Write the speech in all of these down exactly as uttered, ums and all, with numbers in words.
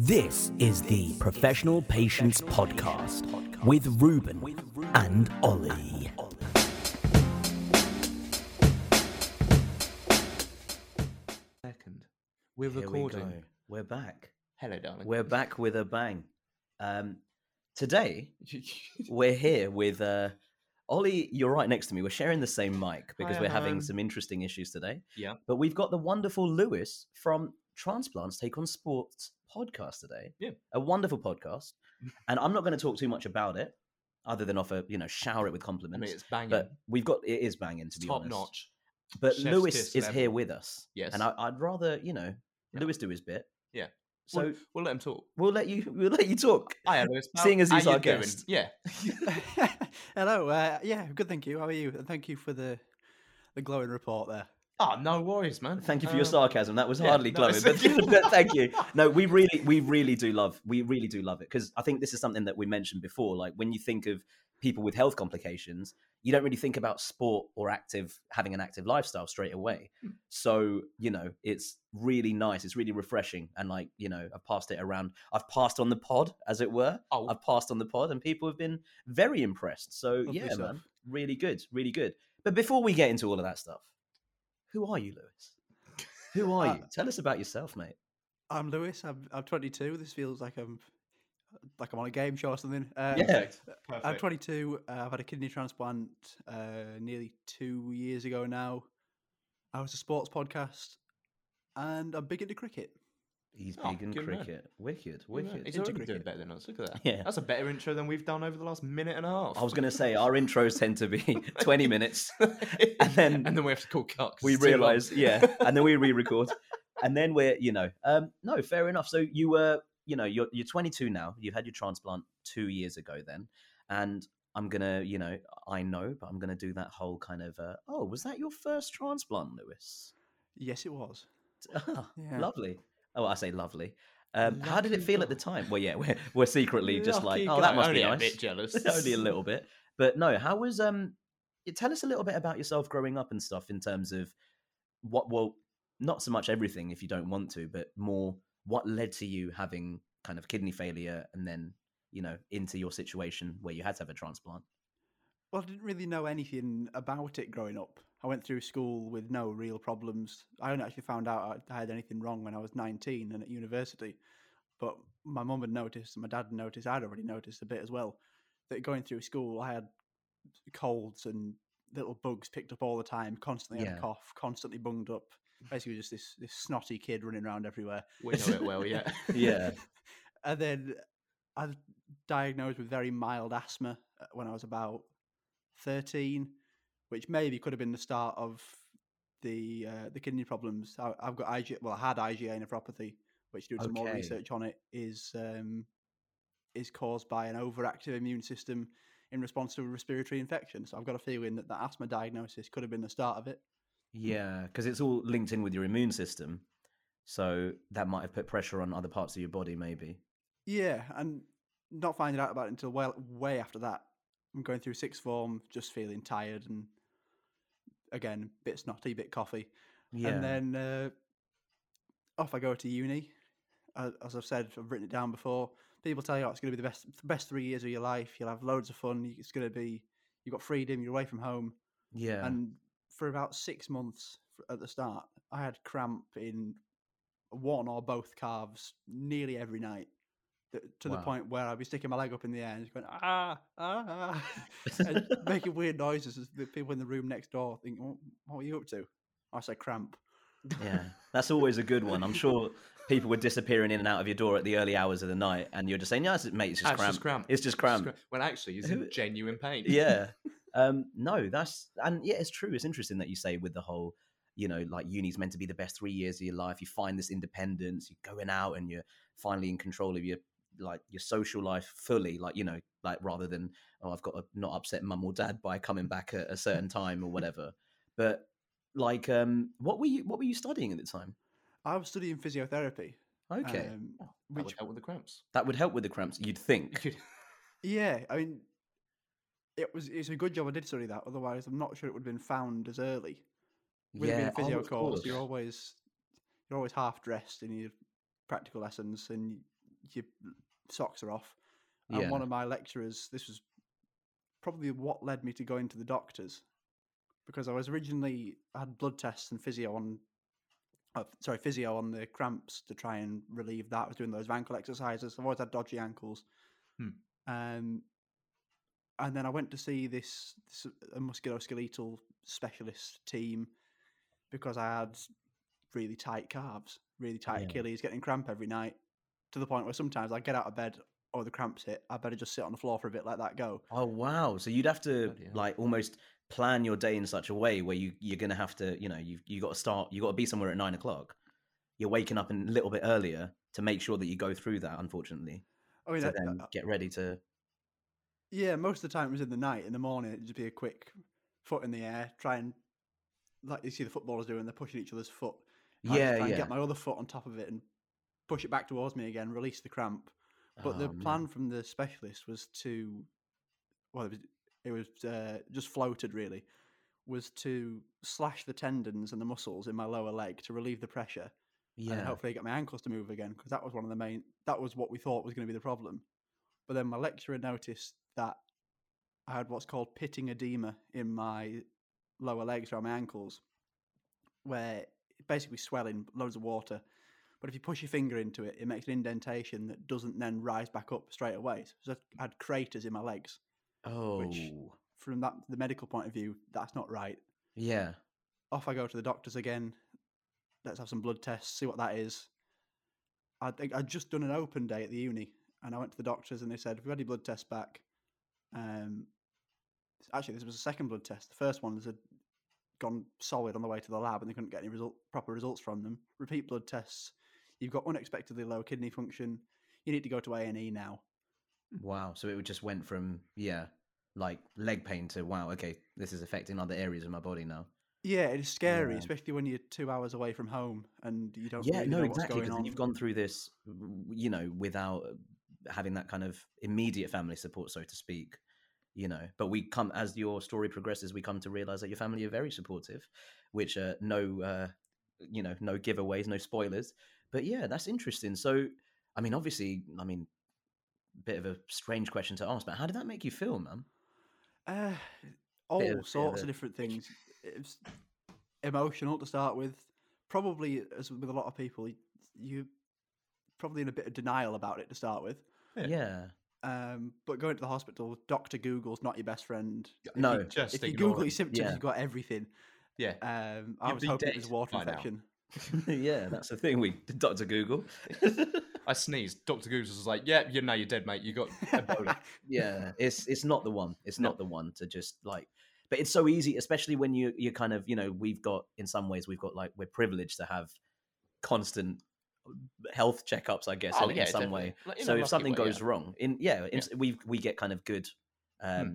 This is the Professional Patients Podcast with Ruben and Ollie. Second, we're recording. We we're back. Hello, darling. We're back with a bang. Um, today, we're here with uh, Ollie. You're right next to me. We're sharing the same mic because Hi, we're um... having some interesting issues today. Yeah. But we've got the wonderful Lewis from Transplants Take on Sports Podcast today. Yeah. A wonderful podcast. And I'm not going to talk too much about it other than offer, you know, shower it with compliments. I mean, it's banging. But we've got, it is banging, to be Top honest. Top notch. But Chef's Lewis is level. Here with us. Yes. And I, I'd rather, you know, yeah. Lewis do his bit. Yeah. So we'll, we'll let him talk. We'll let you, we'll let you talk. Hi, Lewis. Seeing as he's our guest. Doing? Yeah. Hello. Uh, yeah. Good. Thank you. How are you? And thank you for the, the glowing report there. Oh, no worries, man. Thank you for your um, sarcasm. That was yeah, hardly glowing, no, but, but thank you. No, we really, we really do love, we really do love it. Because I think this is something that we mentioned before. Like when you think of people with health complications, you don't really think about sport or active, having an active lifestyle straight away. So, you know, it's really nice. It's really refreshing. And like, you know, I've passed it around. I've passed on the pod, as it were. Oh. I've passed on the pod and people have been very impressed. So Lovely yeah, stuff. man, really good, really good. But before we get into all of that stuff, who are you, Lewis? Who are uh, you? Tell us about yourself, mate. I'm Lewis. I'm I'm twenty-two. This feels like I'm like I'm on a game show or something. Um, yeah, perfect. I'm twenty-two. Uh, I've had a kidney transplant uh, nearly two years ago now. I was a sports podcast, and I'm big into cricket. He's oh, big in cricket. Man. Wicked, wicked. He's into cricket. Doing better than us. Look at that. Yeah. That's a better intro than we've done over the last minute and a half. I was going to say, our intros tend to be twenty minutes. And then and then we have to call cucks. We realise, yeah. And then we re-record. And then we're, you know. Um, no, fair enough. So you were, you know, you're, you're twenty-two now. You've had your transplant two years ago then. And I'm going to, you know, I know, but I'm going to do that whole kind of, uh, oh, was that your first transplant, Lewis? Yes, it was. Oh, yeah. Lovely. Oh, I say lovely. Um, how did it feel guy. at the time? Well, yeah, we're we're secretly just Lucky like, oh, guy. that must Only be nice. Only a bit jealous. Only a little bit. But no, how was, um? tell us a little bit about yourself growing up and stuff in terms of what, well, not so much everything if you don't want to, but more what led to you having kind of kidney failure and then, you know, into your situation where you had to have a transplant. Well, I didn't really know anything about it growing up. I went through school with no real problems. I only actually found out I had anything wrong when I was nineteen and at university. But my mum had noticed and my dad had noticed. I'd already noticed a bit as well that going through school, I had colds and little bugs picked up all the time, constantly yeah. had a cough, constantly bunged up. Basically just this, this snotty kid running around everywhere. We know it well, yeah. yeah. And then I was diagnosed with very mild asthma when I was about thirteen. Which maybe could have been the start of the uh, the kidney problems. I, I've got I G A, well, I had I G A nephropathy, which doing okay. some more research on it is um, is caused by an overactive immune system in response to a respiratory infection. So I've got a feeling that the asthma diagnosis could have been the start of it. Yeah, because it's all linked in with your immune system, so that might have put pressure on other parts of your body, maybe. Yeah, and not finding out about it until well way after that. I'm going through sixth form, just feeling tired and. Again, a bit snotty, a bit coffee. Yeah. And then uh, off I go to uni. As I've said, I've written it down before. People tell you, oh, it's going to be the best best three years of your life. You'll have loads of fun. It's going to be, you've got freedom, you're away from home. Yeah. And for about six months at the start, I had cramp in one or both calves nearly every night. To wow. the point where I'd be sticking my leg up in the air and just going, ah, ah, ah, and making weird noises. The people in the room next door think, well, what are you up to? I say cramp. Yeah, that's always a good one. I'm sure people were disappearing in and out of your door at the early hours of the night and you're just saying, yeah, mate, it's just, it's cramp. just cramp. It's just cramp. It's just cramp. Well, actually, it's in genuine pain. Yeah. Um, no, that's, and yeah, it's true. It's interesting that you say with the whole, you know, like uni's meant to be the best three years of your life. You find this independence, you're going out and you're finally in control of your like your social life fully, like, you know, like rather than, oh, I've got to not upset mum or dad by coming back at a certain time or whatever. But like, um, what were you, what were you studying at the time? I was studying physiotherapy. Okay. Um, oh, that which, would help with the cramps. That would help with the cramps. You'd think. yeah. I mean, it was, it's a good job I did study that. Otherwise I'm not sure it would have been found as early. With yeah, being physio oh, course, you're always, you're always half dressed in your practical lessons and your socks are off. And yeah. one of my lecturers, this was probably what led me to going to the doctors, because I was originally, I had blood tests and physio on, uh, sorry, physio on the cramps to try and relieve that. I was doing those ankle exercises. I've always had dodgy ankles. Hmm. Um, and then I went to see this, this a musculoskeletal specialist team because I had really tight calves, really tight yeah. Achilles, getting cramp every night, to the point where sometimes I get out of bed, oh, the cramps hit, I better just sit on the floor for a bit, let that go. Oh, wow. So you'd have to God, yeah. like almost plan your day in such a way where you, you're going to have to, you know, you've you got to start, you got to be somewhere at nine o'clock. You're waking up a little bit earlier to make sure that you go through that, unfortunately. Oh, I mean, to that, then that, get ready to... Yeah, most of the time it was in the night. In the morning, it'd just be a quick foot in the air, try and, like you see the footballers doing, they're pushing each other's foot. I yeah, try yeah. and get my other foot on top of it and push it back towards me again, release the cramp. But oh, the plan man. from the specialist was to, well, it was, it was uh, just floated really, was to slash the tendons and the muscles in my lower leg to relieve the pressure. Yeah. And hopefully get my ankles to move again, because that was one of the main, that was what we thought was going to be the problem. But then my lecturer noticed that I had what's called pitting edema in my lower legs around my ankles, where it's basically swelling, loads of water. But if you push your finger into it, it makes an indentation that doesn't then rise back up straight away. So I had craters in my legs. Oh. Which, from that the medical point of view, that's not right. Yeah. Off I go to the doctors again. Let's have some blood tests, see what that is. I think I'd just done an open day at the uni, and I went to the doctors and they said, "We've got your blood tests back." Um, actually, this was a second blood test. The first one was a gone solid on the way to the lab, and they couldn't get any result, proper results from them. Repeat blood tests. You've got unexpectedly low kidney function. You need to go to A and E now. Wow. So it just went from, yeah, like leg pain to, wow, okay, this is affecting other areas of my body now. Yeah, it is scary, yeah. especially when you're two hours away from home and you don't yeah, really no, know exactly, what's going on. You've gone through this, you know, without having that kind of immediate family support, so to speak. You know, but we come, as your story progresses, we come to realize that your family are very supportive, which uh, no, uh, you know, no giveaways, no spoilers. But yeah, that's interesting. So, I mean, obviously, I mean, bit of a strange question to ask, but how did that make you feel, man? Uh, all of, sorts of, a... of different things. It's emotional to start with. Probably, as with a lot of people, you probably in a bit of denial about it to start with. Yeah. yeah. Um, but going to the hospital, Doctor Google's not your best friend. If no, you, just if you Google your symptoms, yeah. you've got everything. Yeah, um, I You'd was hoping it was water infection. yeah, that's the thing. We Doctor Google. I sneezed. Doctor Google was like, "Yeah, you know, you're dead, mate. You got Ebola." yeah, it's it's not the one. It's no. not the one to just like. But it's so easy, especially when you you kind of you know we've got in some ways we've got like we're privileged to have constant health checkups, I guess, oh, in, yeah, in some definitely. way. Like, so if something way, goes yeah. wrong, in yeah, in, yeah, we we get kind of good um,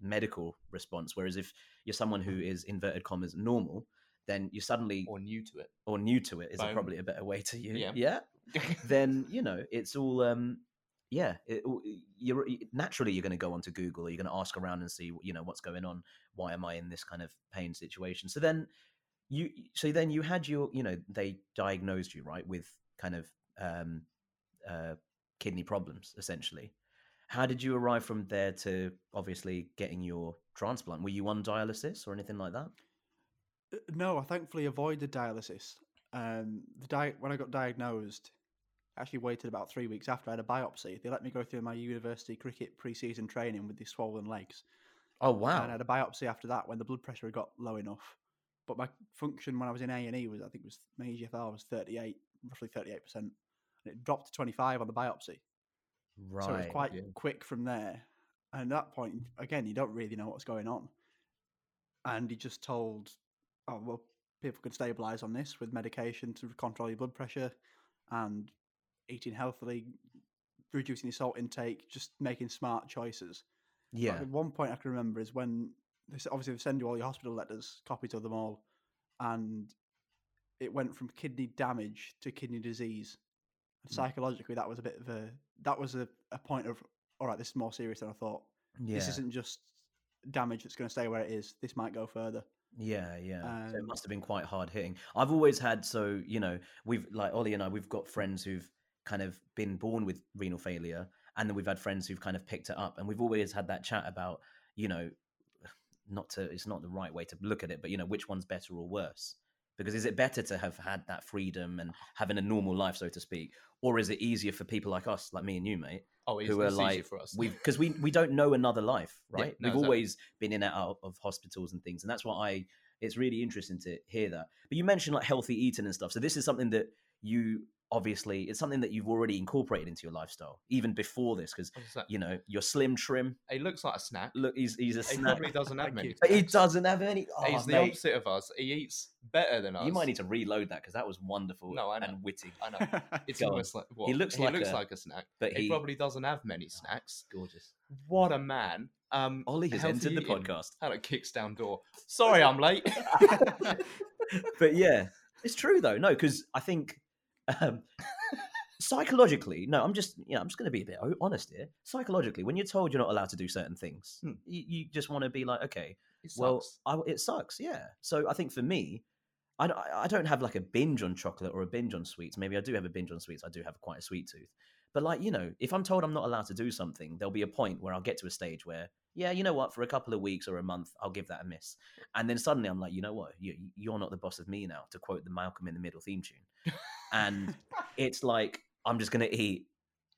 hmm. medical response. Whereas if you're someone who is inverted commas normal, then you suddenly or new to it, or new to it is a, probably a better way to you. Yeah. yeah? then you know it's all um, yeah. It, you're naturally you're going to go onto Google, or you're going to ask around and see you know what's going on. Why am I in this kind of pain situation? So then you so then you had your you know they diagnosed you right with kind of um, uh, kidney problems, essentially. How did you arrive from there to obviously getting your transplant? Were you on dialysis or anything like that? No, I thankfully avoided dialysis. Um, the di- when I got diagnosed, I actually waited about three weeks after I had a biopsy. They let me go through my university cricket pre-season training with these swollen legs. Oh, wow. And I had a biopsy after that when the blood pressure got low enough. But my function when I was in A and E was, I think it was, my E G F R was thirty-eight. Roughly thirty-eight percent, and it dropped to twenty-five on the biopsy. Right. So it was quite yeah. quick from there. And at that point, again, you don't really know what's going on. And he just told, oh, well, people can stabilize on this with medication to control your blood pressure and eating healthily, reducing your salt intake, just making smart choices. Yeah. Like at one point I can remember is when, they obviously they send you all your hospital letters, copies of them all, and it went from kidney damage to kidney disease. And psychologically, that was a bit of a, that was a, a point of, all right, this is more serious than I thought. Yeah. This isn't just damage that's going to stay where it is. This might go further. Yeah, yeah. Um, so it must have been quite hard hitting. I've always had, so, you know, we've, like Ollie and I, we've got friends who've kind of been born with renal failure, and then we've had friends who've kind of picked it up, and we've always had that chat about, you know, not to, it's not the right way to look at it, but, you know, which one's better or worse? Because is it better to have had that freedom and having a normal life, so to speak, or is it easier for people like us, like me and you, mate? Oh, it's, who are it's like, easier for us. Because we we don't know another life, right? Yeah, no, we've exactly. always been in and out of hospitals and things, and that's what I. It's really interesting to hear that. But you mentioned like healthy eating and stuff. So this is something that you obviously, it's something that you've already incorporated into your lifestyle, even before this, because, you know, you're slim trim. He looks like a snack. Look, he's he's a snack. He probably doesn't have many. But he doesn't have any. Oh, he's mate. the opposite of us. He eats better than us. You might need to reload that, because that was wonderful no, I know. and witty. I know. It's almost like, what? He looks, he like, looks a, like a snack, but he, he probably doesn't have many snacks. Gorgeous. What a man. Um, Ollie has entered the eating. podcast. How it kicks down door. Sorry, I'm late. But yeah, it's true though. No, because I think um, psychologically, no, I'm just, you know, I'm just going to be a bit honest here. Psychologically, when you're told you're not allowed to do certain things, hmm. you, you just want to be like, okay, it well, I, it sucks. Yeah. So I think for me, I, I don't have like a binge on chocolate or a binge on sweets. Maybe I do have a binge on sweets. I do have quite a sweet tooth. But like, you know, if I'm told I'm not allowed to do something, there'll be a point where I'll get to a stage where, yeah, you know what, for a couple of weeks or a month, I'll give that a miss. And then suddenly I'm like, you know what, you, you're not the boss of me now, to quote the Malcolm in the Middle theme tune. And it's like, I'm just going to eat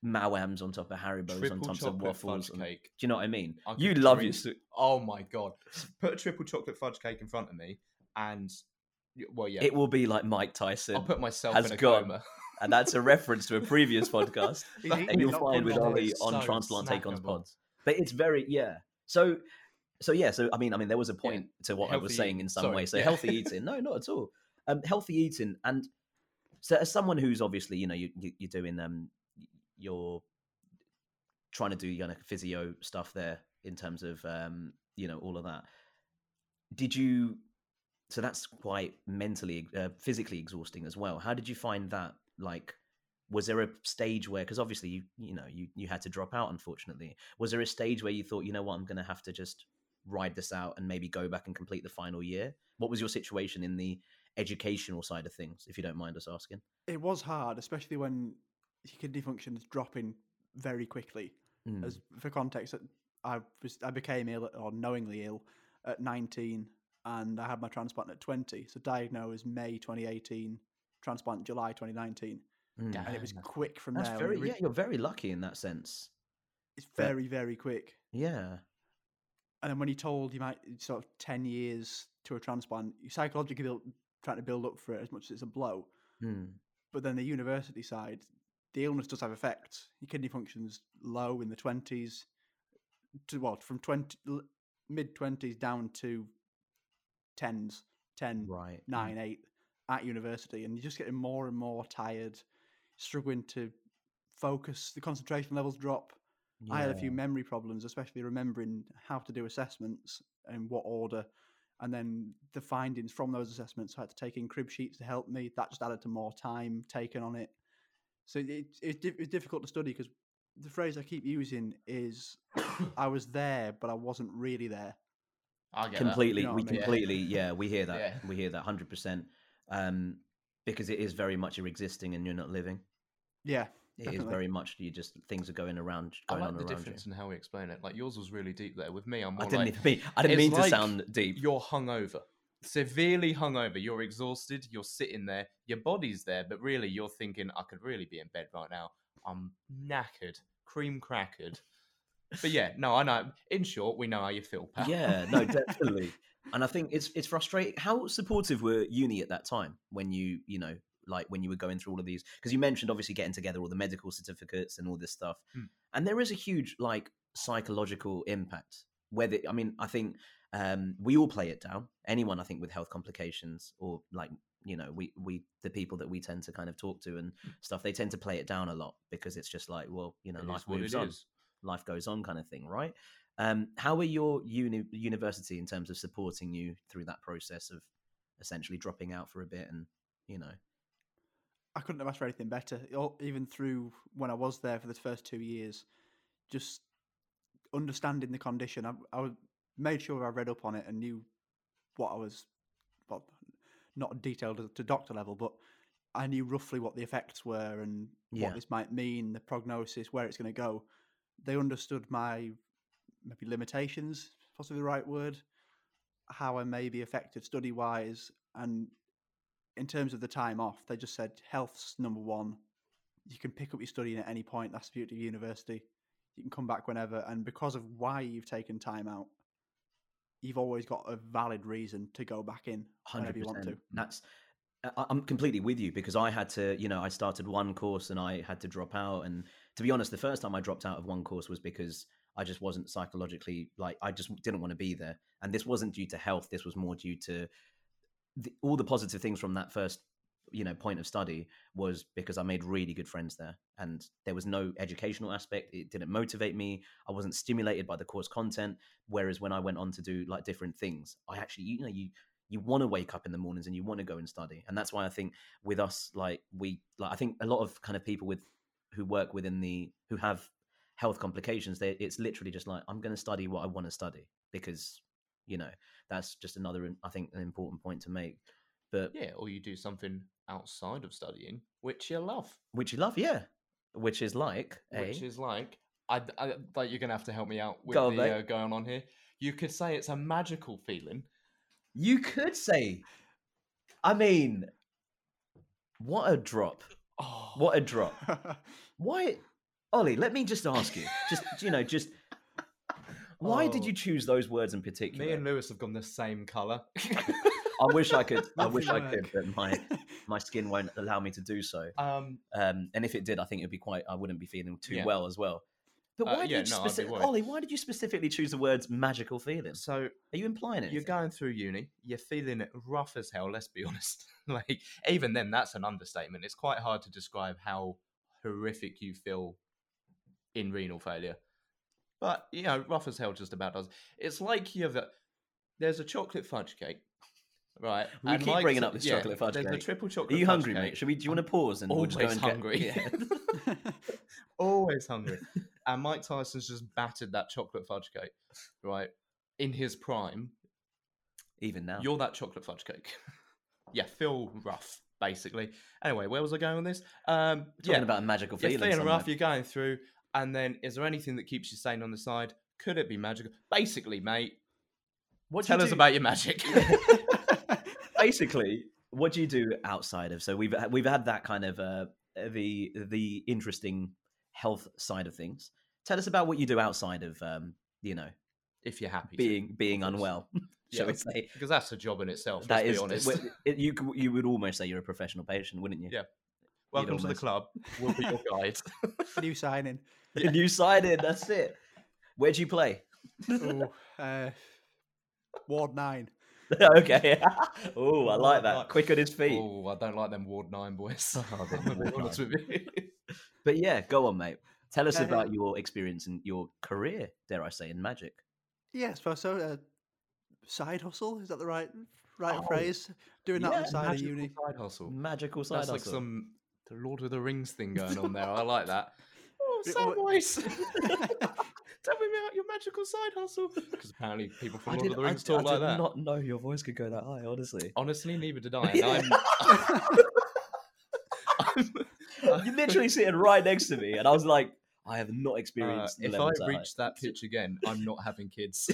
Mawams on top of Haribos, triple on top of waffles. And, cake. Do you know what I mean? I you love it. Your... Oh my God. Put a triple chocolate fudge cake in front of me and, well, yeah. It will be like Mike Tyson. I'll put myself in a gone. coma. And that's a reference to a previous podcast that you'll find with Ollie on so Transplant Take on Pods. But it's very, yeah. So, so yeah. So, I mean, I mean, there was a point yeah. to what healthy I was saying in some Sorry. way. So yeah. healthy eating. No, not at all. Um, healthy eating. And so as someone who's obviously, you know, you, you, you're doing, um, you're trying to do, you know, physio stuff there in terms of, um, you know, all of that. Did you, so that's quite mentally, uh, physically exhausting as well. How did you find that? Like, was there a stage where, because obviously, you, you know, you, you had to drop out, unfortunately. Was there a stage where you thought, you know what, I'm going to have to just ride this out and maybe go back and complete the final year? What was your situation in the educational side of things, if you don't mind us asking? It was hard, especially when your kidney function is dropping very quickly. Mm. As for context, I was, I became ill, or knowingly ill, at nineteen, and I had my transplant at twenty. So diagnosed May twenty eighteen. Transplant July twenty nineteen. Damn. And it was quick from That's there. Very, re- yeah, you're very lucky in that sense. It's but, very, very quick. Yeah. And then when you're told you might sort of ten years to a transplant, you're psychologically build, trying to build up for it as much as it's a blow. Mm. But then the university side, the illness does have effects. Your kidney function's low in the twenties to what? Well, from twenty mid twenties down to tens, ten, right. nine, mm. eight. At university, and you're just getting more and more tired, struggling to focus, the concentration levels drop. Yeah. I had a few memory problems, especially remembering how to do assessments and what order, and then the findings from those assessments. I had to take in crib sheets to help me. That just added to more time taken on it. So it, it, it's difficult to study, because the phrase I keep using is I was there, but I wasn't really there. I get completely, that. You know we I mean? completely, yeah. yeah, we hear that. Yeah. We hear that one hundred percent. Um, because it is very much you're existing and you're not living. Yeah, it definitely. Is very much you just things are going around. Going I like on the around difference you. in how we explain it. Like yours was really deep there. With me, I'm more I didn't like mean, I didn't mean to like sound deep. You're hungover, severely hungover. You're exhausted. You're sitting there. Your body's there, but really you're thinking, I could really be in bed right now. I'm knackered, cream crackered. But yeah, no, I know. In short, we know how you feel, pal. Yeah, no, definitely. And I think it's it's frustrating. How supportive were uni at that time when you, you know, like when you were going through all of these? Because you mentioned obviously getting together all the medical certificates and all this stuff. Mm. And there is a huge like psychological impact. Whether I mean, I think um, we all play it down. Anyone, I think, with health complications or like, you know, we, we the people that we tend to kind of talk to and stuff, they tend to play it down a lot because it's just like, well, you know, it life moves on. Is. Life goes on kind of thing, right? Um, how were your uni- university in terms of supporting you through that process of essentially dropping out for a bit and, you know? I couldn't have asked for anything better. Even through when I was there for the first two years, just understanding the condition, I, I made sure I read up on it and knew what I was, well, not detailed to doctor level, but I knew roughly what the effects were and yeah. what this might mean, the prognosis, where it's going to go. They understood my maybe limitations, possibly the right word, how I may be affected study-wise. And in terms of the time off, they just said health's number one. You can pick up your studying at any point. That's the beauty of university. You can come back whenever. And because of why you've taken time out, you've always got a valid reason to go back in whenever you want to. That's, I'm completely with you, because I had to, you know, I started one course and I had to drop out. And to be honest, the first time I dropped out of one course was because I just wasn't psychologically, like, I just didn't want to be there. And this wasn't due to health. This was more due to the, all the positive things from that first, you know, point of study was because I made really good friends there, and there was no educational aspect. It didn't motivate me. I wasn't stimulated by the course content. Whereas when I went on to do like different things, I actually, you know, you, you want to wake up in the mornings and you want to go and study. And that's why I think with us, like we, like I think a lot of kind of people with, who work within the, who have health complications, they, it's literally just like, I'm going to study what I want to study, because, you know, that's just another, I think, an important point to make. But yeah, or you do something outside of studying, which you love, which you love, yeah, which is like, which eh? is like, I, I like you're gonna have to help me out with Go on, the uh, going on here. You could say it's a magical feeling. You could say, I mean, what a drop! Oh. What a drop! Why, Ollie? Let me just ask you, just you know, just. Why oh. did you choose those words in particular? Me and Lewis have gone the same colour. I wish I could. I wish I could, but my my skin won't allow me to do so. Um, um, and if it did, I think it'd be quite. I wouldn't be feeling too yeah. well as well. But why uh, did yeah, you no, speci- Ollie? Why did you specifically choose the words "magical feeling"? So are you implying it? You're going through uni. You're feeling rough as hell. Let's be honest. Like even then, that's an understatement. It's quite hard to describe how horrific you feel in renal failure. But you know, rough as hell just about does. It's like you have a, there's a chocolate fudge cake. Right, we and keep Mike's, bringing up this yeah, chocolate fudge cake. The triple chocolate. Are you hungry, cake? Mate? Should we? Do you want to pause and always we'll just go and hungry? Get... Yeah. Always hungry. And Mike Tyson's just battered that chocolate fudge cake, right? In his prime, even now, you're that chocolate fudge cake. Yeah, feel rough, basically. Anyway, where was I going with this? Um, Talking yeah, about a magical feeling. You're feeling somewhere. Rough. You're going through, and then is there anything that keeps you sane on the side? Could it be magical? Basically, mate. What tell us do? About your magic. Basically, what do you do outside of? So we've we've had that kind of uh, the the interesting health side of things. Tell us about what you do outside of, um, you know, if you're happy being to, being unwell, yeah, shall we say? Because that's a job in itself. That let's is, be honest. It, you you would almost say you're a professional patient, wouldn't you? Yeah. Welcome almost... to the club. We'll be your guide. New sign in. Yeah. New sign in. That's it. Where do you play? Ooh, uh, Ward nine. Okay. Oh, I like that. Quick on his feet. Oh, I don't like them Ward nine boys. Oh, I'm gonna be honest with you. But yeah, go on, mate. Tell us uh, about your experience and your career, dare I say, in magic. Yeah, I suppose so. Uh, side hustle, is that the right right oh, phrase? Doing that yeah, outside of uni. Side hustle. Magical side That's hustle. That's like some the Lord of the Rings thing going on there. I like that. Oh, sad voice. Tell me about your magical side hustle. Because apparently people from Lord of the Rings talk like that. I did not know your voice could go that high, honestly. Honestly, neither did I. And I'm, I'm, I'm, You're literally sitting right next to me, and I was like, I have not experienced uh, the level. If I reach that pitch again, I'm not having kids.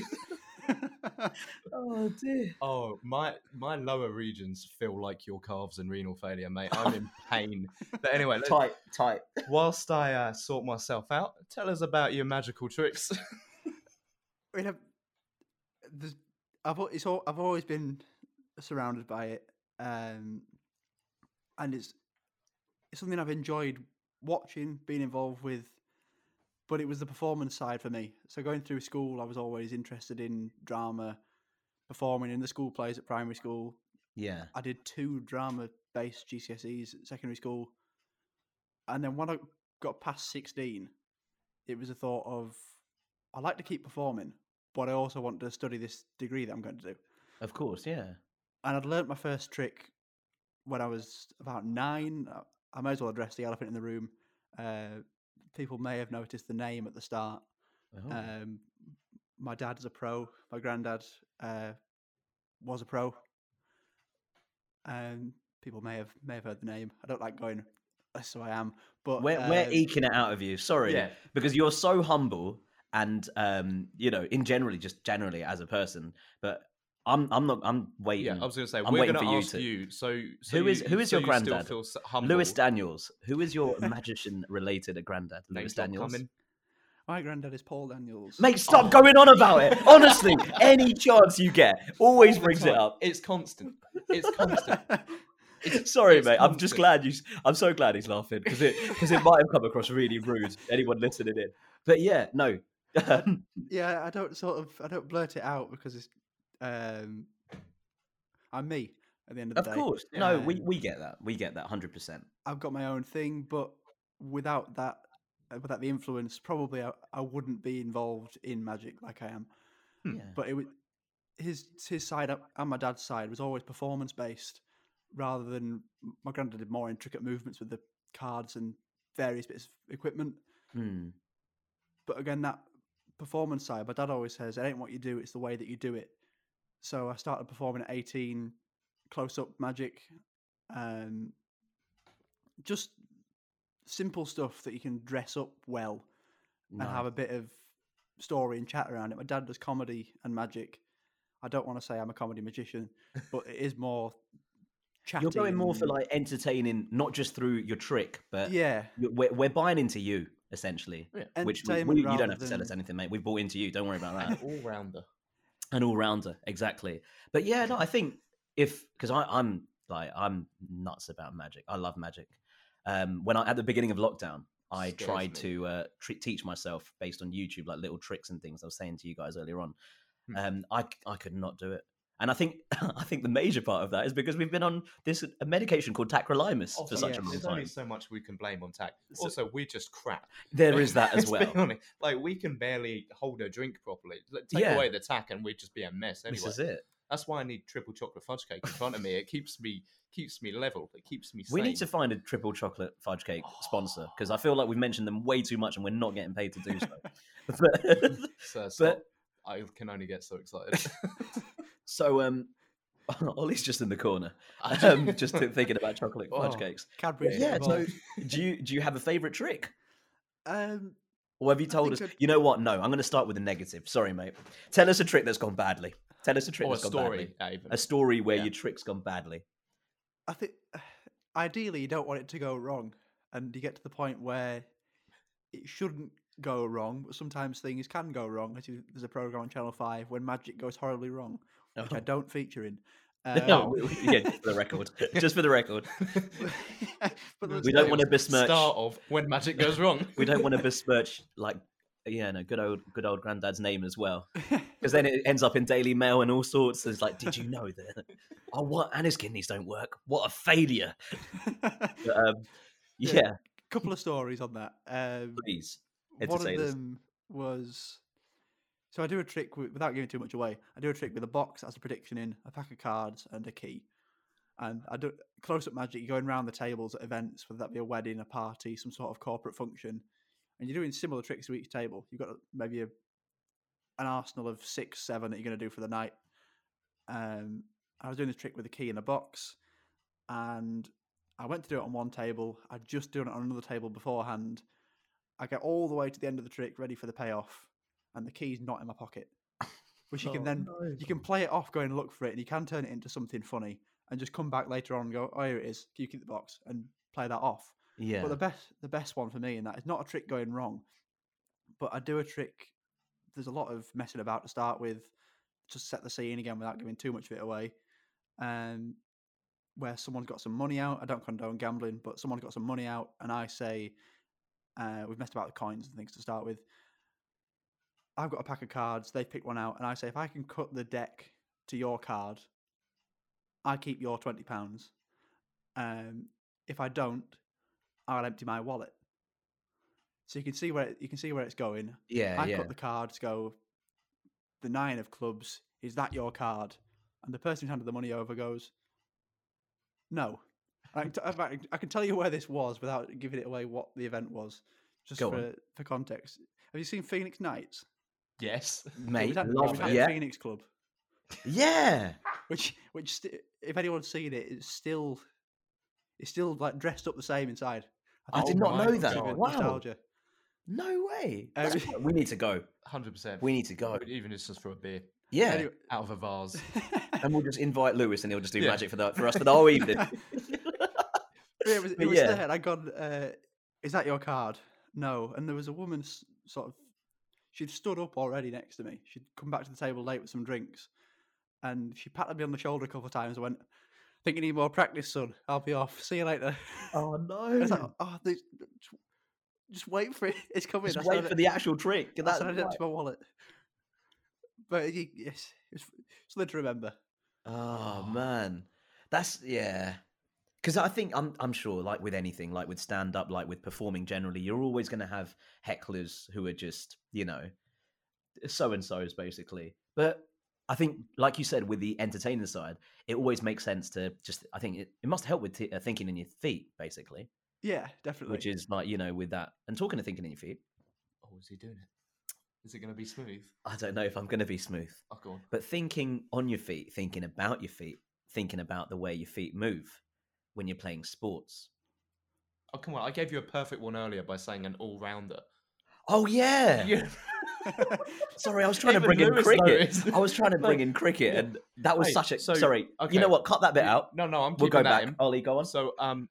Oh, dear. Oh, my my lower regions feel like your calves and renal failure, mate. I'm in pain. But anyway, tight, tight. Whilst I uh, sort myself out, tell us about your magical tricks. I mean, I've, I've, it's all, I've always been surrounded by it. Um, and it's, it's something I've enjoyed watching, being involved with. But it was the performance side for me. So going through school, I was always interested in drama, performing in the school plays at primary school. Yeah. I did two drama-based G C S Es at secondary school. And then when I got past sixteen, it was a thought of, I like to keep performing, but I also want to study this degree that I'm going to do. Of course, yeah. And I'd learnt my first trick when I was about nine. I may as well address the elephant in the room. Uh, People may have noticed the name at the start. Oh. Um, my dad's a pro. My granddad uh, was a pro. Um, people may have may have heard the name. I don't like going, so I am. But we're, um, we're eking it out of you. Sorry, yeah. Because you're so humble and um, you know, in generally, just generally as a person. But I'm I'm not I'm waiting. Yeah, I was going to say I'm we're going to ask you. you so, so who is who is so your granddad? You still feel Lewis Daniels. Who is your magician related granddad? Lewis Daniels. My granddad is Paul Daniels. Mate, stop oh. going on about it. Honestly, any chance you get always All brings it up. It's constant. It's constant. It's, Sorry, it's mate. Constant. I'm just glad you. I'm so glad he's laughing because it because it might have come across really rude. Anyone listening in, but yeah, no. yeah, I don't sort of. I don't blurt it out because it's. Um, I'm me at the end of the of day. Of course, no, um, we we get that. We get that one hundred percent. I've got my own thing, but without that. Without the influence, probably I, I wouldn't be involved in magic like I am. Yeah. But it was his his side and my dad's side was always performance based, rather than my granddad did more intricate movements with the cards and various bits of equipment. Hmm. But again, that performance side, my dad always says, "It ain't what you do; it's the way that you do it." So I started performing at eighteen, close up magic, um, just. Simple stuff that you can dress up well no. and have a bit of story and chat around it. My dad does comedy and magic. I don't want to say I'm a comedy magician, but it is more chatty. You're going more and... for like entertaining, not just through your trick, but yeah, we're, we're buying into you essentially, yeah. which we, we, you don't have to sell us anything, mate. We've bought into you. Don't worry about that. An all-rounder. An all-rounder. Exactly. But yeah, no, I think if, cause I, I'm like, I'm nuts about magic. I love magic. Um, when I at the beginning of lockdown, I Scares tried me. to uh, tr- teach myself based on YouTube, like little tricks and things. I was saying to you guys earlier on, hmm. um, I I could not do it, and I think I think the major part of that is because we've been on this a medication called tacrolimus also, for such yeah, a long there's time. There's only so much we can blame on tac. Also, so, we're just crap. There is that as well. Honest, like we can barely hold a drink properly. Like, take yeah. away the tac, and we'd just be a mess. Anyway, this is it. That's why I need triple chocolate fudge cake in front of me. It keeps me keeps me level. It keeps me sane. We need to find a triple chocolate fudge cake oh. sponsor because I feel like we've mentioned them way too much and we're not getting paid to do so. but, so but, I can only get so excited. so um, Ollie's just in the corner, um, just thinking about chocolate oh, fudge cakes. Cadbury's yeah. So do you do you have a favourite trick? Um, or have you told us? I'd... You know what? No, I'm going to start with a negative. Sorry, mate. Tell us a trick that's gone badly. Tell us a trick or that's a gone story, badly. Even. A story where yeah. your trick's gone badly. I think, ideally, you don't want it to go wrong. And you get to the point where it shouldn't go wrong, but sometimes things can go wrong. There's a programme on Channel five when magic goes horribly wrong, which oh. I don't feature in. Um, no, yeah, just for the record. Just for the record. yeah, we don't want to besmirch... Start of when magic goes wrong. We don't want to besmirch, like... Yeah, no, good old, good old granddad's name as well, because then it ends up in Daily Mail and all sorts. It's like, did you know that? Oh, what anus kidneys don't work? What a failure! but, um, yeah. yeah, couple of stories on that. Um, Please, one of them this. was so I do a trick with, without giving too much away. I do a trick with a box that has a prediction in, a pack of cards, and a key. And I do close-up magic. You're going round the tables at events, whether that be a wedding, a party, some sort of corporate function. And you're doing similar tricks to each table. You've got maybe a, an arsenal of six, seven that you're going to do for the night. Um, I was doing this trick with a key in a box, and I went to do it on one table. I'd just done it on another table beforehand. I get all the way to the end of the trick, ready for the payoff, and the key's not in my pocket. Which you oh, can then no. you can play it off, go and look for it, and you can turn it into something funny, and just come back later on and go, "Oh, here it is. Can you keep the box?" and play that off. Yeah. But the best the best one for me in that is not a trick going wrong, but I do a trick. There's a lot of messing about to start with, just set the scene again without giving too much of it away. Um, where someone's got some money out. I don't condone gambling, but someone's got some money out, and I say, uh, we've messed about with coins and things to start with. I've got a pack of cards. They've picked one out, and I say, if I can cut the deck to your card, I keep your twenty pounds. Um, if I don't, I'll empty my wallet. So you can see where it, you can see where it's going. Yeah, I yeah. cut the cards. Go the nine of clubs. Is that your card? And the person who handed the money over goes, "No." I, can t- I can tell you where this was without giving it away. What the event was, just go for on. for context. Have you seen Phoenix Nights? Yes, mate. At, love it. Yeah. Phoenix Club. Yeah. Which which st- if anyone's seen it, it's still It's still like dressed up the same inside. I, I did not know that. Wow. Nostalgia. No way. Um, we need to go. one hundred percent. We need to go. Even if it's just for a beer. Yeah. Anyway, out of a vase. And we'll just invite Lewis and he'll just do yeah. magic for the, for us for the whole evening. Yeah, it was, it was yeah. there. I got, uh, is that your card? No. And there was a woman sort of, she'd stood up already next to me. She'd come back to the table late with some drinks. And she patted me on the shoulder a couple of times and went, I think you need more practice, son. I'll be off. See you later. Oh, no. It's like, oh, they, just wait for it. It's coming. Just I wait for it. The actual trick. I that's added right. it to my wallet. But yes, it's something to remember. Oh, man. That's, yeah. Because I think, I'm I'm sure, like with anything, like with stand-up, like with performing generally, you're always going to have hecklers who are just, you know, so-and-sos, basically. But I think, like you said, with the entertainer side, it always makes sense to just, I think it, it must help with t- uh, thinking in your feet, basically. Yeah, definitely. Which is like, you know, with that, and talking to thinking in your feet. Oh, is he doing it? Is it going to be smooth? I don't know if I'm going to be smooth. Oh, go on. But thinking on your feet, thinking about your feet, thinking about the way your feet move when you're playing sports. Oh, come on. I gave you a perfect one earlier by saying an all-rounder. Oh, yeah. yeah. Sorry, I was trying Even to bring Lewis in cricket. Knows. I was trying to bring in cricket, and that was Wait, such a. So, sorry, okay. You know what? Cut that bit out. No, no, I'm. We'll go back. Him. Ollie, go on. So, um,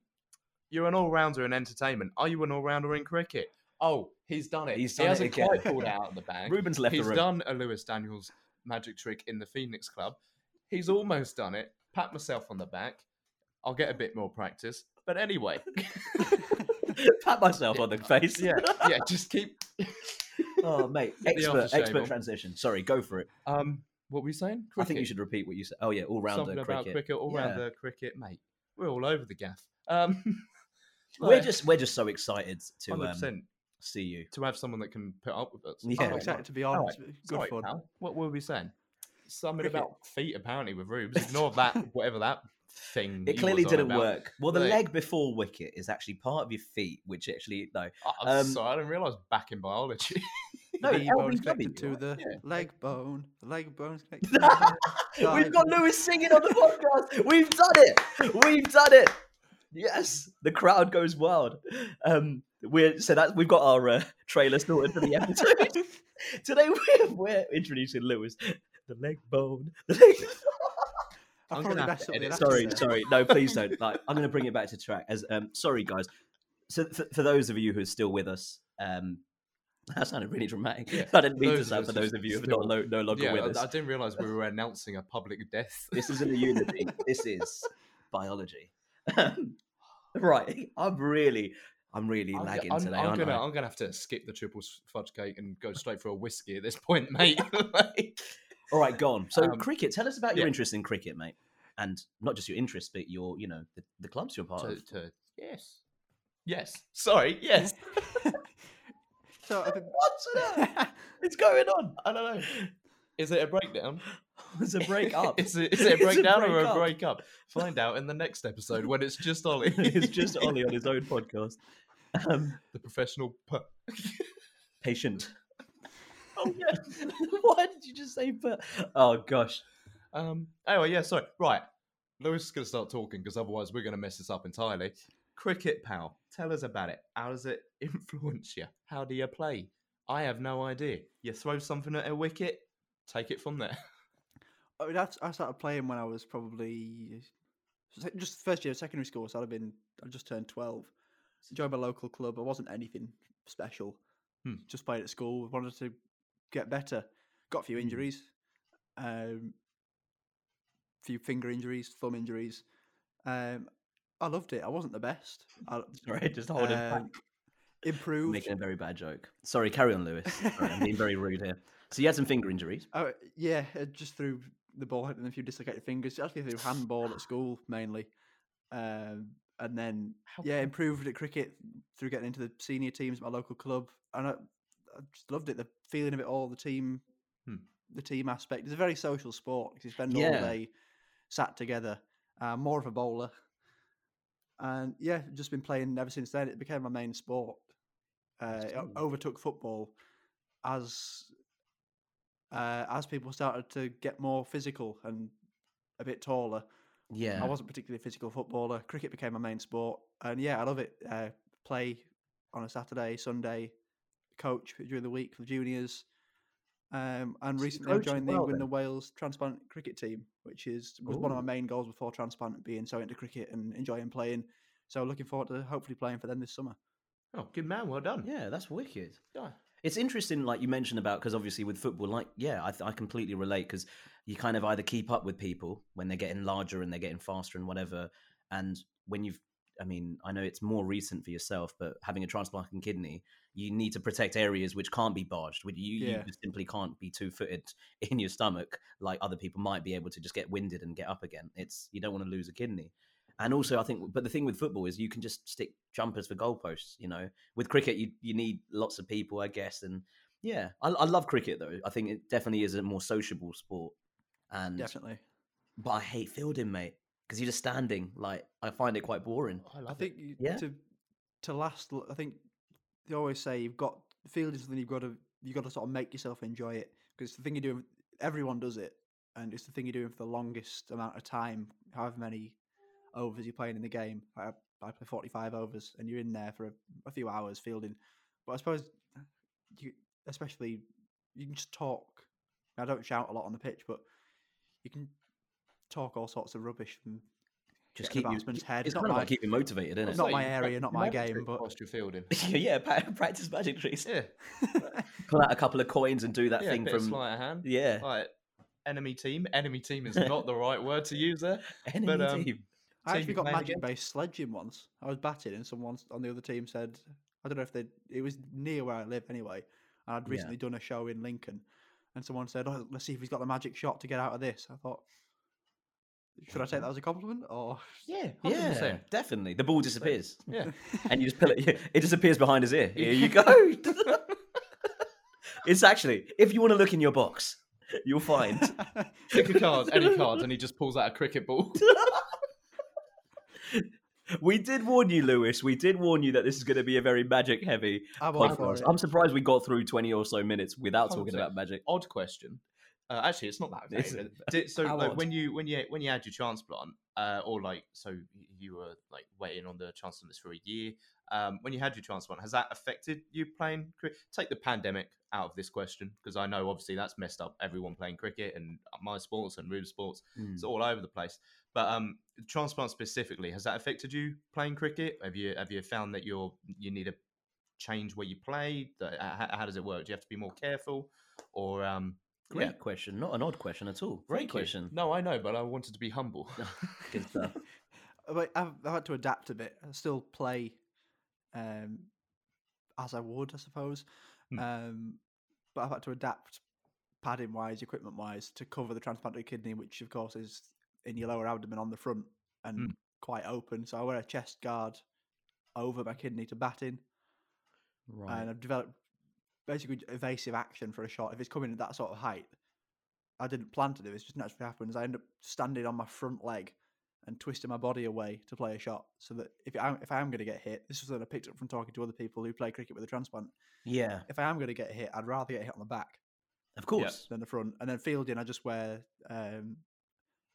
you're an all-rounder in entertainment. Are you an all-rounder in cricket? Oh, he's done it. He's done he hasn't it again. Quite pulled out of the bag. Ruben's left he's the room. He's done a Lewis Daniels magic trick in the Phoenix Club. He's almost done it. Pat myself on the back. I'll get a bit more practice. But anyway, pat myself on the face. Yeah, yeah. Just keep. Oh, mate, expert, expert transition. Sorry, go for it. Um, what were you saying? Cricket. I think you should repeat what you said. Oh, yeah, all-rounder cricket. Something about cricket, all-rounder yeah. cricket, mate. We're all over the gaff. Um, we're like, just we're just so excited to um, see you. To have someone that can put up with us. Yeah, oh, exactly, to be honest. Right. Good Sorry, fun. Pal. What were we saying? Something cricket. About feet, apparently, with Rubes. Ignore that, whatever that thing It clearly didn't work. Well, the like, leg before wicket is actually part of your feet, which actually, no. I'm um, sorry, I didn't realise back in biology. No, the bone's connected to the yeah. leg bone. The leg bone's connected to the leg. We've got Lewis singing on the podcast. We've done it. We've done it. Yes. The crowd goes wild. Um, we're So that's, we've got our uh, trailer sorted for the episode. Today we're, we're introducing Lewis. The leg bone. The leg bone. I'm going to have to edit. Sorry, sorry. No, please don't. Like, I'm going to bring it back to track. As um, sorry, guys. So for, for those of you who are still with us, um, that sounded really dramatic. Yeah. I didn't mean to sound for those of you who are no, no longer yeah, with us. I, I didn't realise we were announcing a public death. This isn't a unity. This is biology. Um, right. I'm really, I'm really I'm, lagging I'm, today, I'm aren't gonna, I? I'm going to have to skip the triple fudge cake and go straight for a whiskey at this point, mate. Like, all right, go on. So um, cricket, tell us about your yeah. interest in cricket, mate. And not just your interest, but your, you know, the, the clubs you're part to, of. To, yes. Yes. Sorry, yes. So I think, what's it It's going on. I don't know. Is it a breakdown? It's a break up. is, it, is it a breakdown a break or up. a break up? Find out in the next episode when it's just Ollie. It's just Ollie on his own podcast. Um, the professional p- patient. Oh, yeah. Why did you just say but? Oh, gosh. Um, anyway, yeah, sorry. Right. Lewis is going to start talking because otherwise we're going to mess this up entirely. Cricket, pal. Tell us about it. How does it influence you? How do you play? I have no idea. You throw something at a wicket, take it from there. I mean, I, I started playing when I was probably just first year of secondary school, so I'd have been, I just turned twelve. Joined my local club. I wasn't anything special. Hmm. Just played at school. Wanted to get better. Got a few injuries, um, few finger injuries, thumb injuries. Um, I loved it. I wasn't the best. I, Sorry, just holding um, back. Improved. Making a very bad joke. Sorry, carry on, Lewis. Sorry, I'm being very rude here. So you had some finger injuries? Oh yeah, just through the ball hitting a few dislocated fingers. Actually through handball at school mainly, um, and then yeah, improved at cricket through getting into the senior teams at my local club. And I, I just loved it. The feeling of it all, the team, hmm. the team aspect. It's a very social sport because you spend yeah. all day sat together. Uh, more of a bowler, and yeah, just been playing ever since then. It became my main sport. Uh, it overtook football as uh, as people started to get more physical and a bit taller. Yeah. I wasn't particularly a physical footballer. Cricket became my main sport. And yeah, I love it. Uh, play on a Saturday, Sunday, coach during the week for the juniors. Um, and so recently I joined well, the England and Wales transplant cricket team, which is was Ooh. one of my main goals before transplant, being so into cricket and enjoying playing. So looking forward to hopefully playing for them this summer. Oh, good man. Well done. Yeah, that's wicked. Yeah. It's interesting, like you mentioned about, because obviously with football, like, yeah, I, I completely relate, because you kind of either keep up with people when they're getting larger and they're getting faster and whatever. And when you've, I mean, I know it's more recent for yourself, but having a transplant and kidney, you need to protect areas which can't be barged. You, yeah. you just simply can't be two-footed in your stomach like other people might be able to just get winded and get up again. It's, you don't want to lose a kidney. And also, I think, but the thing with football is you can just stick jumpers for goalposts, you know. With cricket, you, you need lots of people, I guess. And yeah, I, I love cricket, though. I think it definitely is a more sociable sport. And Definitely. But I hate fielding, mate, because you're just standing. Like, I find it quite boring. I, love I think it. Yeah? to to last, I think they always say you've got, fielding is something you've got to, you've got to sort of make yourself enjoy it. Because it's the thing you're doing, everyone does it. And it's the thing you're doing for the longest amount of time, however many overs you're playing in the game. I, I play forty-five overs, and you're in there for a, a few hours fielding. But I suppose, you, especially, you can just talk. I don't shout a lot on the pitch, but you can talk all sorts of rubbish. And just keep your head. It's not about keeping motivated, isn't it? It's not my area, not my game, but whilst you're fielding, yeah, practice magic tricks. Yeah, pull out a couple of coins and do that thing from sleight of hand. Yeah, like enemy team. Enemy team is not the right word to use there. Enemy team. I actually got magic-based sledging once. I was batting, and someone on the other team said, I don't know if they, it was near where I live anyway, and I'd recently yeah. done a show in Lincoln, and someone said, oh, let's see if he's got the magic shot to get out of this. I thought, should I take that as a compliment? Or Yeah, one hundred percent. Yeah, definitely. The ball disappears. Yeah. And you just pull it, it disappears behind his ear. Here you go. It's actually, if you want to look in your box, you'll find. Pick a card, any card, and he just pulls out a cricket ball. We did warn you, Lewis. We did warn you that this is going to be a very magic-heavy podcast. I'm surprised we got through twenty or so minutes without talking about magic. Odd question. Uh, actually, it's not that. It's, did, so, like, when you when you when you had your transplant, uh, or like, so you were like waiting on the transplant list for a year. Um, when you had your transplant, has that affected you playing cricket? Take the pandemic out of this question, because I know obviously that's messed up everyone playing cricket and my sports and room sports. Mm. It's all over the place. But um, transplant specifically, has that affected you playing cricket? Have you have you found that you're you need to change where you play? How, how does it work? Do you have to be more careful? Or um, great yeah. question, not an odd question at all. Great question. No, I know, but I wanted to be humble. Good stuff. I've, I've had to adapt a bit. I still play. Um, as I would, I suppose. Hmm. Um, but I've had to adapt padding wise, equipment wise, to cover the transplanted kidney, which of course is in your lower abdomen on the front and hmm. quite open. So I wear a chest guard over my kidney to bat in. Right. And I've developed basically evasive action for a shot. If it's coming at that sort of height, I didn't plan to do it, it just naturally happens. I end up standing on my front leg and twisting my body away to play a shot, so that if I if I am going to get hit, this is what I picked up from talking to other people who play cricket with a transplant. Yeah. If I am going to get hit, I'd rather get hit on the back, of course, than the front. And then fielding, I just wear um,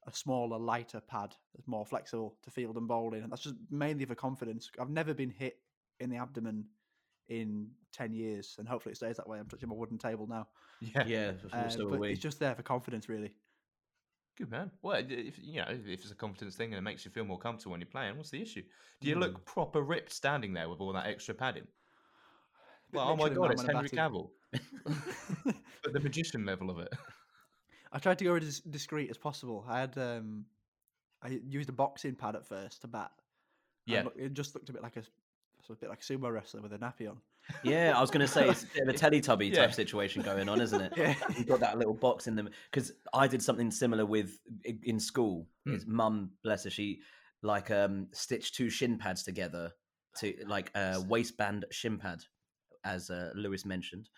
a smaller, lighter pad that's more flexible to field and bowling. And that's just mainly for confidence. I've never been hit in the abdomen in ten years, and hopefully it stays that way. I'm touching my wooden table now. Yeah, yeah. Uh, so but it's just there for confidence, really. Good man. Well, if, you know, if it's a confidence thing and it makes you feel more comfortable when you're playing, what's the issue? Do you mm. look proper ripped standing there with all that extra padding? Well, oh my God, it's Henry Cavill. But the magician level of it. I tried to go as discreet as possible. I had, um, I used a boxing pad at first to bat. Yeah, look, it just looked a bit like a, a bit like a sumo wrestler with a nappy on. Yeah, I was going to say, it's a bit of a Teletubby yeah. type situation going on, isn't it? Yeah. You've got that little box in them. Because I did something similar with in school. Mm. His mum, bless her, she like um, stitched two shin pads together, to like a uh, waistband shin pad, as uh, Lewis mentioned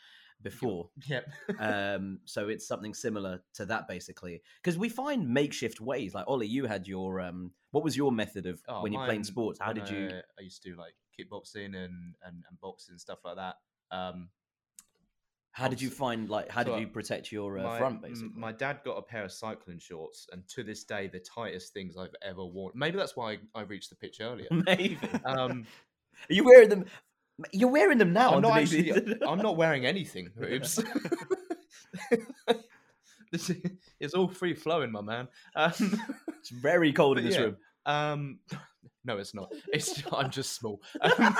before. Yep. um, so it's something similar to that, basically. Because we find makeshift ways. Like, Ollie, you had your, um, what was your method of oh, when you're playing sports? How did you? Uh, I used to like kickboxing and, and, and boxing and stuff like that. Um, How did you find, like, how so did you protect your uh, my, front, basically? My dad got a pair of cycling shorts, and to this day, the tightest things I've ever worn. Maybe that's why I, I reached the pitch earlier. Maybe. Um, Are you wearing them? You're wearing them now. I'm, not, actually, I'm not wearing anything, Rubes. This is, it's all free flowing, my man. Um, it's very cold in this yeah, room. Um, no, it's not. It's I'm just small. Um,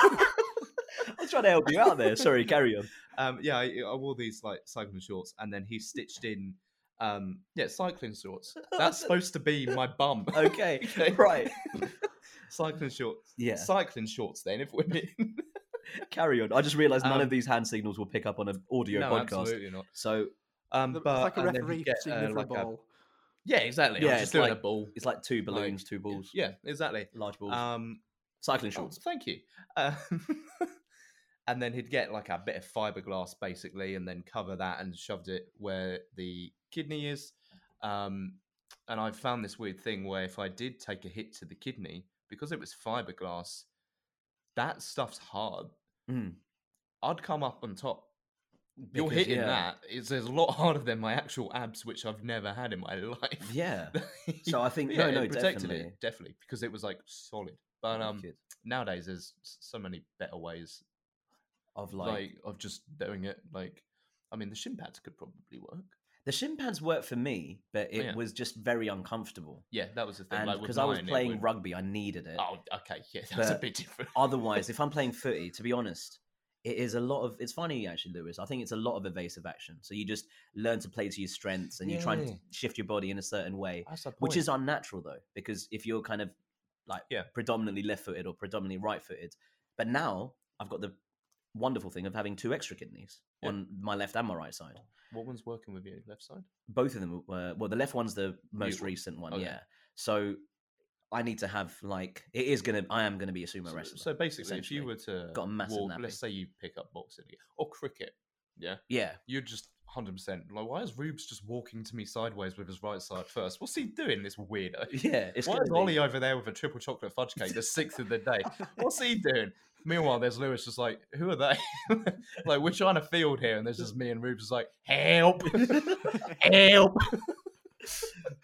I'm trying to help you out there. Sorry, carry on. Um, yeah, I, I wore these like cycling shorts, and then he stitched in, um, yeah, cycling shorts. That's supposed to be my bum. Okay, okay. Right. Cycling shorts. Yeah, cycling shorts. Then, if we're being... carry on. I just realised none um, of these hand signals will pick up on an audio no, podcast. Absolutely not. So, um, the, but it's like a referee get, uh, like ball. A, yeah, exactly. Yeah, I was just doing like, a ball. It's like two balloons, like, two balls. Yeah, exactly. Large balls. Um, cycling shorts. Oh, thank you. Um, and then he'd get like a bit of fiberglass basically, and then cover that and shoved it where the kidney is. Um, and I found this weird thing where if I did take a hit to the kidney, because it was fiberglass, that stuff's hard. Mm. I'd come up on top. Because, You're hitting yeah. that. It's, it's a lot harder than my actual abs, which I've never had in my life. Yeah. So I think, yeah, no, no, it protected definitely. It, definitely, because it was like solid. But um, oh, nowadays, there's so many better ways of like, like of just doing it. Like, I mean, the shin pads could probably work. The shin pads worked for me, but it yeah. was just very uncomfortable. Yeah, that was the thing. Because like, I was playing would... rugby, I needed it. Oh, okay, yeah, that's but a bit different. Otherwise, if I'm playing footy, to be honest, it is a lot of... It's funny, actually, Lewis. I think it's a lot of evasive action. So you just learn to play to your strengths, and yeah, you try and shift your body in a certain way, which is unnatural, though, because if you're kind of like yeah. predominantly left-footed or predominantly right-footed. But now I've got the wonderful thing of having two extra kidneys yeah. on my left and my right side. What one's working with you, left side? Both of them. Uh, well, the left one's the most recent one, okay. yeah. So I need to have, like, it is going to, I am going to be a sumo so, wrestler. So basically, if you were to, got a massive walk, let's say you pick up boxing or cricket, yeah? Yeah. You're just one hundred percent, like, why is Rubes just walking to me sideways with his right side first? What's he doing, this weirdo? Yeah. It's why is Ollie be... over there with a triple chocolate fudge cake, the sixth of the day? What's he doing? Meanwhile, there's Lewis just like, who are they? Like, we're trying to field here, and there's just me and Rubes just like, help, help.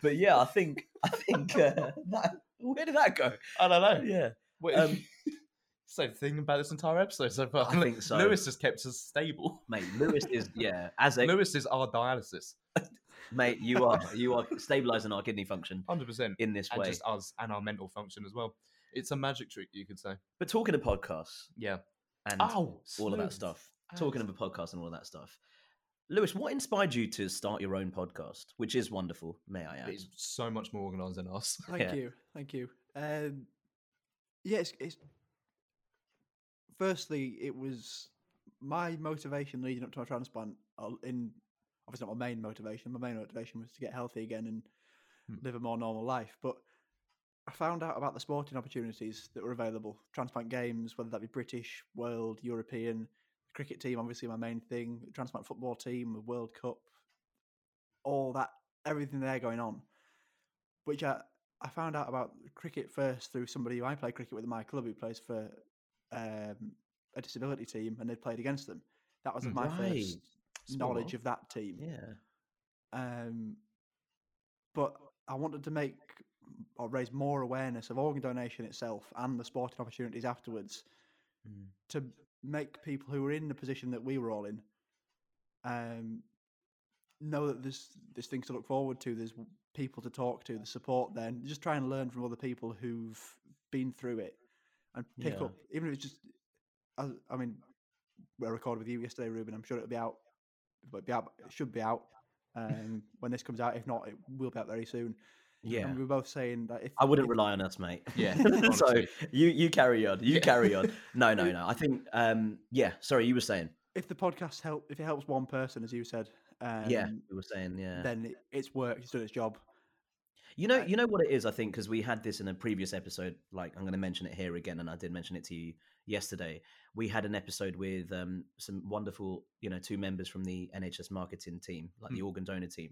But yeah, I think, I think, uh, that, where did that go? I don't know. Yeah. Wait, um, same thing about this entire episode so far. I think so. Lewis just kept us stable. Mate, Lewis is, yeah. as a... Lewis is our dialysis. Mate, you are, you are stabilising our kidney function. one hundred percent. In this and way. And just us and our mental function as well. It's a magic trick, you could say. But talking of podcasts, yeah, and oh, all of that stuff. Ass. Talking of a podcast and all of that stuff, Lewis, what inspired you to start your own podcast? Which is wonderful, may I add? It's so much more organised than us. Thank yeah. you, thank you. Um, yeah, it's, it's. Firstly, it was my motivation leading up to my transplant. In obviously not my main motivation. My main motivation was to get healthy again and hmm. live a more normal life, but I found out about the sporting opportunities that were available, transplant games, whether that be British, world, European, cricket team, obviously my main thing, transplant football team, the World Cup, all that, everything there going on, which I, I found out about cricket first through somebody who I play cricket with in my club who plays for um, a disability team, and they played against them. That was my right. first Small. knowledge of that team. Yeah. Um, but I wanted to make... or raise more awareness of organ donation itself and the sporting opportunities afterwards mm. to make people who were in the position that we were all in um, know that there's, there's things to look forward to, there's people to talk to, the support there, and just try and learn from other people who've been through it and pick yeah. up, even if it's just, I, I mean, we recorded with you yesterday, Ruben, I'm sure it'll be out, but be out, it should be out um, when this comes out. If not, it will be out very soon. Yeah, and we were both saying that if I wouldn't if... rely on us, mate. Yeah, so you you carry on, you yeah. carry on. No, no, no. I think, um, yeah. Sorry, you were saying if the podcast help, if it helps one person, as you said, um, yeah, we were saying, yeah, then it, it's worked, it's done its job. You know, uh, you know what it is. I think because we had this in a previous episode. Like I'm going to mention it here again, and I did mention it to you yesterday. We had an episode with um, some wonderful, you know, two members from the N H S marketing team, like mm. the organ donor team.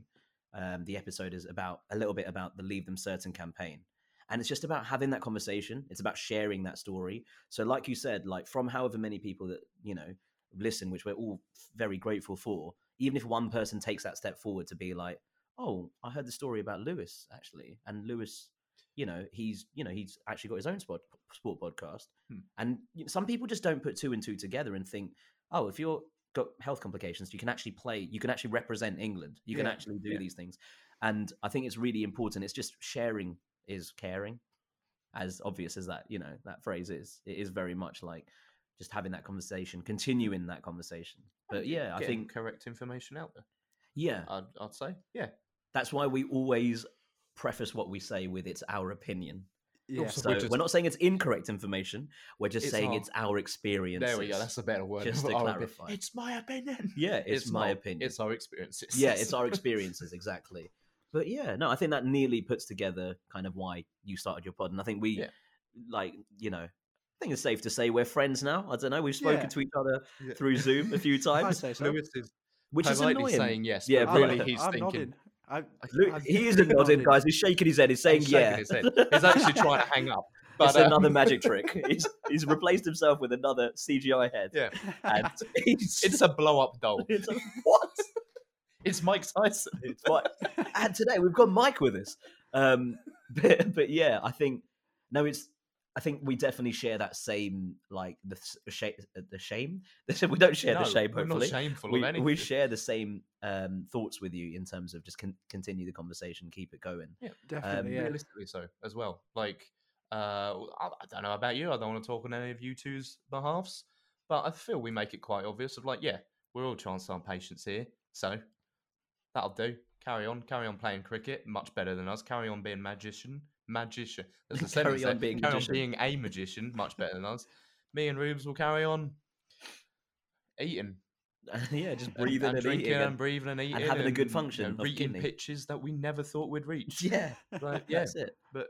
Um, the episode is about a little bit about the Leave Them Certain campaign. And it's just about having that conversation. It's about sharing that story. So like you said, like from however many people that, you know, listen, which we're all very grateful for, even if one person takes that step forward to be like, oh, I heard the story about Lewis, actually. And Lewis, you know, he's, you know, he's actually got his own sport, sport podcast. Hmm. And some people just don't put two and two together and think, oh, if you're got health complications, you can actually play, you can actually represent England. You can yeah. actually do yeah. these things. And I think it's really important. It's just sharing is caring, as obvious as that, you know, that phrase is. It is very much like just having that conversation, continuing that conversation. But yeah, I think correct information out there. Yeah. I'd, I'd say, yeah. That's why we always preface what we say with it's our opinion. Yeah. So we're, just, we're not saying it's incorrect information. We're just it's saying our, it's our experiences. There we go. That's a better word. Just to clarify. Opi- it's my opinion. Yeah, it's, it's my not, opinion. It's our experiences. Yeah, it's our experiences. Exactly. But yeah, no, I think that nearly puts together kind of why you started your pod. And I think we, yeah. like, you know, I think it's safe to say we're friends now. I don't know. We've spoken yeah. to each other yeah. through Zoom a few times. So. Lewis is which is annoying. Saying yes, yeah, but really, he's I'm thinking. Nodding. I, I, he isnn't nodding, guys. He's shaking his head. He's saying, he's yeah. His head. He's actually trying to hang up. But, it's um... another magic trick. He's, he's replaced himself with another C G I head. Yeah. And he's... It's a blow-up doll. It's a... What? It's Mike Tyson. It's Mike. And today we've got Mike with us. Um, but, but yeah, I think... No, it's... I think we definitely share that same, like, the, sh- the shame. We don't share no, the shame, hopefully. We're not shameful we, of anything. We share the same um, thoughts with you in terms of just con- continue the conversation, keep it going. Yeah, definitely. Um, yeah. Realistically so, as well. Like, uh, I, I don't know about you. I don't want to talk on any of you two's behalfs, but I feel we make it quite obvious of, like, yeah, we're all transplant patients here, so that'll do. Carry on. Carry on playing cricket. Much better than us. Carry on being magician. Magician. There's a sentence there. Carry magician. On being a magician, much better than us. Me and Rubes will carry on eating. Yeah, just breathing and, and, and drinking and, and breathing and eating and having and, a good function, you know, of reaching kidney. Pitches that we never thought we'd reach. Yeah, like, yeah, that's it. But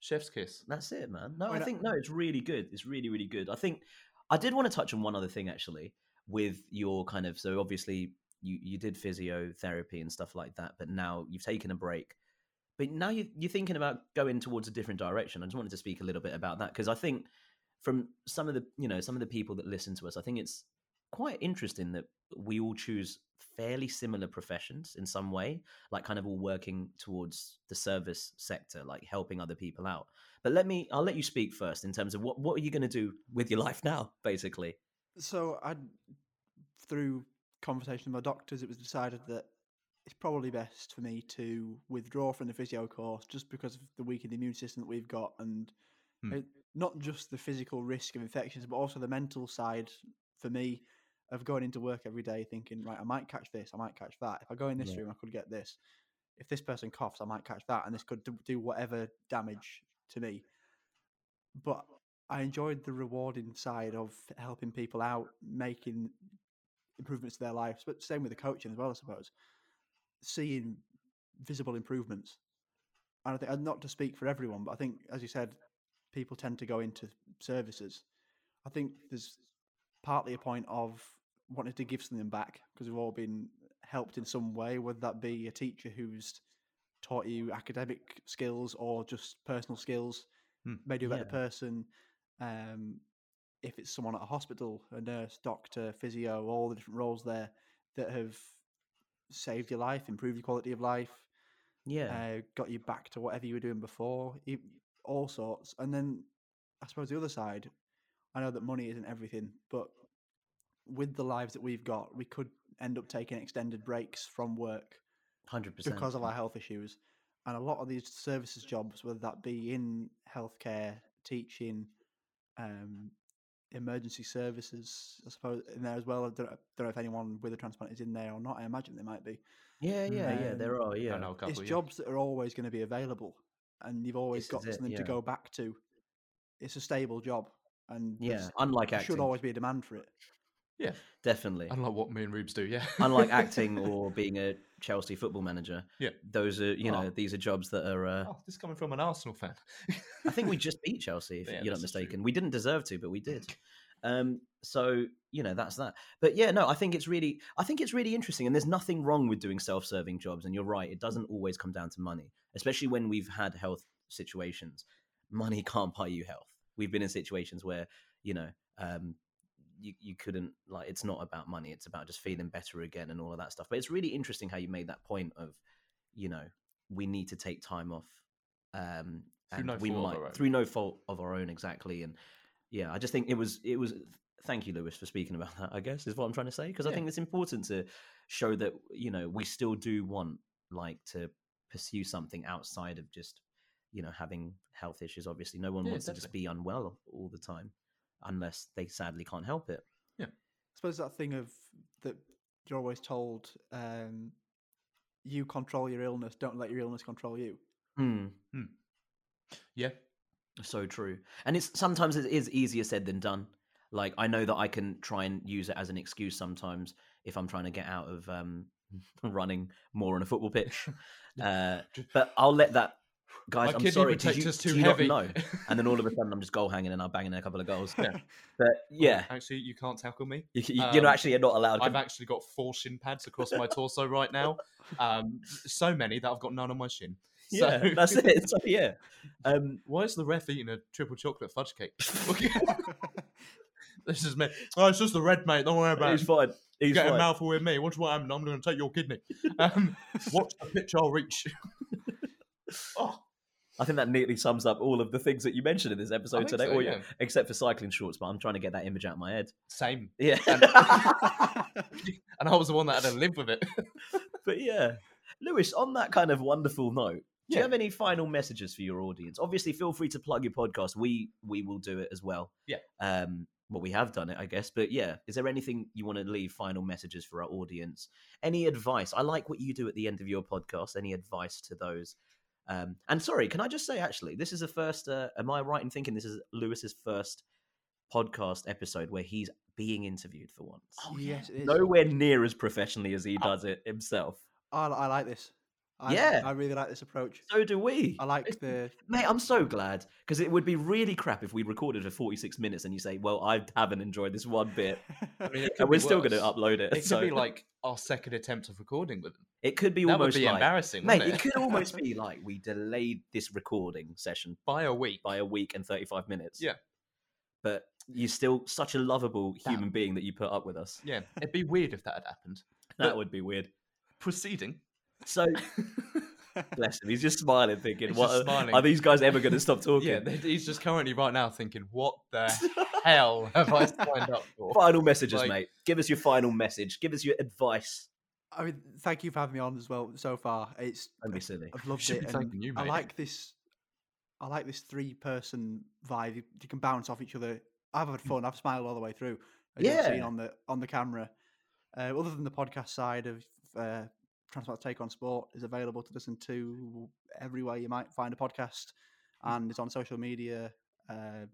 chef's kiss. That's it, man. No, We're I think not... no. It's really good. It's really, really good. I think I did want to touch on one other thing actually with your kind of. So obviously you you did physiotherapy and stuff like that, but now you've taken a break. But now you, you're thinking about going towards a different direction. I just wanted to speak a little bit about that because I think from some of the, you know, some of the people that listen to us, I think it's quite interesting that we all choose fairly similar professions in some way, like kind of all working towards the service sector, like helping other people out. But let me, I'll let you speak first in terms of what, what are you going to do with your life now, basically? So I, through conversation with my doctors, it was decided that it's probably best for me to withdraw from the physio course just because of the weakened immune system that we've got, and hmm. it, not just the physical risk of infections, but also the mental side for me of going into work every day thinking, right, I might catch this, I might catch that. If I go in this yeah. room, I could get this. If this person coughs, I might catch that, and this could do whatever damage to me. But I enjoyed the rewarding side of helping people out, making improvements to their lives, but same with the coaching as well, I suppose. Seeing visible improvements, and I think, and not to speak for everyone, but I think, as you said, people tend to go into services. I think there's partly a point of wanting to give something back because we've all been helped in some way, whether that be a teacher who's taught you academic skills or just personal skills, hmm. made you a better yeah. person. Um, if it's someone at a hospital, a nurse, doctor, physio, all the different roles there that have saved your life, improved your quality of life, yeah, uh, got you back to whatever you were doing before, all sorts. And then I suppose the other side, I know that money isn't everything, but with the lives that we've got, we could end up taking extended breaks from work one hundred percent because of our health issues. And a lot of these services jobs, whether that be in healthcare, teaching, um, emergency services, I suppose, in there as well. I don't, I don't know if anyone with a transplant is in there or not. I imagine there might be. Yeah, yeah, um, yeah. There are. Yeah, couple, it's yeah. jobs that are always going to be available, and you've always this got something it, yeah. to go back to. It's a stable job, and yeah, unlike acting, should always be a demand for it. Yeah, definitely. Unlike what me and Rubes do. Yeah, unlike acting or being a Chelsea football manager. Yeah, those are you oh. know these are jobs that are. Uh... Oh, this coming from an Arsenal fan. I think we just beat Chelsea, if yeah, you're not mistaken. True. We didn't deserve to, but we did. Um, so you know that's that. But yeah, no, I think it's really, I think it's really interesting, and there's nothing wrong with doing self-serving jobs. And you're right, it doesn't always come down to money, especially when we've had health situations. Money can't buy you health. We've been in situations where you know. Um, you, you couldn't, like, it's not about money. It's about just feeling better again and all of that stuff. But it's really interesting how you made that point of, you know, we need to take time off. Um, and no we might through no fault of our own. Exactly. And yeah, I just think it was, it was, thank you, Lewis, for speaking about that, I guess is what I'm trying to say. Cause yeah. I think it's important to show that, you know, we still do want like to pursue something outside of just, you know, having health issues. Obviously no one yeah, wants definitely. to just be unwell all the time unless they sadly can't help it. Yeah. I suppose that thing of that you're always told, um, you control your illness. Don't let your illness control you. Mm. Mm. Yeah, so true. And it's sometimes it is easier said than done. Like I know that I can try and use it as an excuse sometimes if I'm trying to get out of um, running more on a football pitch. Uh, but I'll let that, guys. My I'm sorry, did you, too do you heavy. not know? And then all of a sudden, I'm just goal hanging and I'm banging a couple of goals. Yeah. But yeah, actually, you can't tackle me. You, you, um, you're actually not allowed. I've actually got four shin pads across my torso right now. Um, so many that I've got none on my shin. So, yeah, that's it. So, yeah. Um, why is the ref eating a triple chocolate fudge cake? This is me. Oh, it's just the red, mate. Don't worry about He's it. He's fine. He's Get fine. a mouthful with me. Watch what I'm. I'm going to take your kidney. Um, watch the pitch I'll reach. Oh. I think that neatly sums up all of the things that you mentioned in this episode today. So, or, yeah. Except for cycling shorts, but I'm trying to get that image out of my head. Same. Yeah. And, and I was the one that had to live with it. But yeah. Lewis, on that kind of wonderful note, do you have any final messages for your audience? Obviously, feel free to plug your podcast. We we will do it as well. Yeah. Um, well, we have done it, I guess. But yeah, is there anything you want to leave final messages for our audience? Any advice? I like what you do at the end of your podcast. Any advice to those? Um, and sorry, can I just say, actually, this is the first, uh, am I right in thinking this is Lewis's first podcast episode where he's being interviewed for once? Oh, yes, it is. Nowhere near as professionally as he does it himself. I, I like this. I, yeah, I really like this approach. So do we. I like the mate. I'm so glad because it would be really crap if we recorded for forty-six minutes and you say, "Well, I haven't enjoyed this one bit," I mean, and we're still going to upload it. It so. could be like our second attempt of recording with them. It could be that almost would be like, embarrassing, mate. It? it could almost be like we delayed this recording session by a week, by a week and thirty-five minutes. Yeah, but you're still such a lovable that... human being that you put up with us. Yeah, it'd be weird if that had happened. That but... would be weird. Proceeding. So, bless him. He's just smiling, thinking, "What are, smiling. are these guys ever going to stop talking?" Yeah, he's just currently right now thinking, "What the hell have I signed up for?" Final messages, like, mate. Give us your final message. Give us your advice. I mean, thank you for having me on as well. So far, it's don't be silly. I've loved it. And you, I like this. I like this three-person vibe. You, you can bounce off each other. I've had fun. I've smiled all the way through. As yeah, you've seen on the on the camera. Uh, other than the podcast side of. Uh, Transplants Take on Sport is available to listen to everywhere you might find a podcast, and it's on social media. Uh,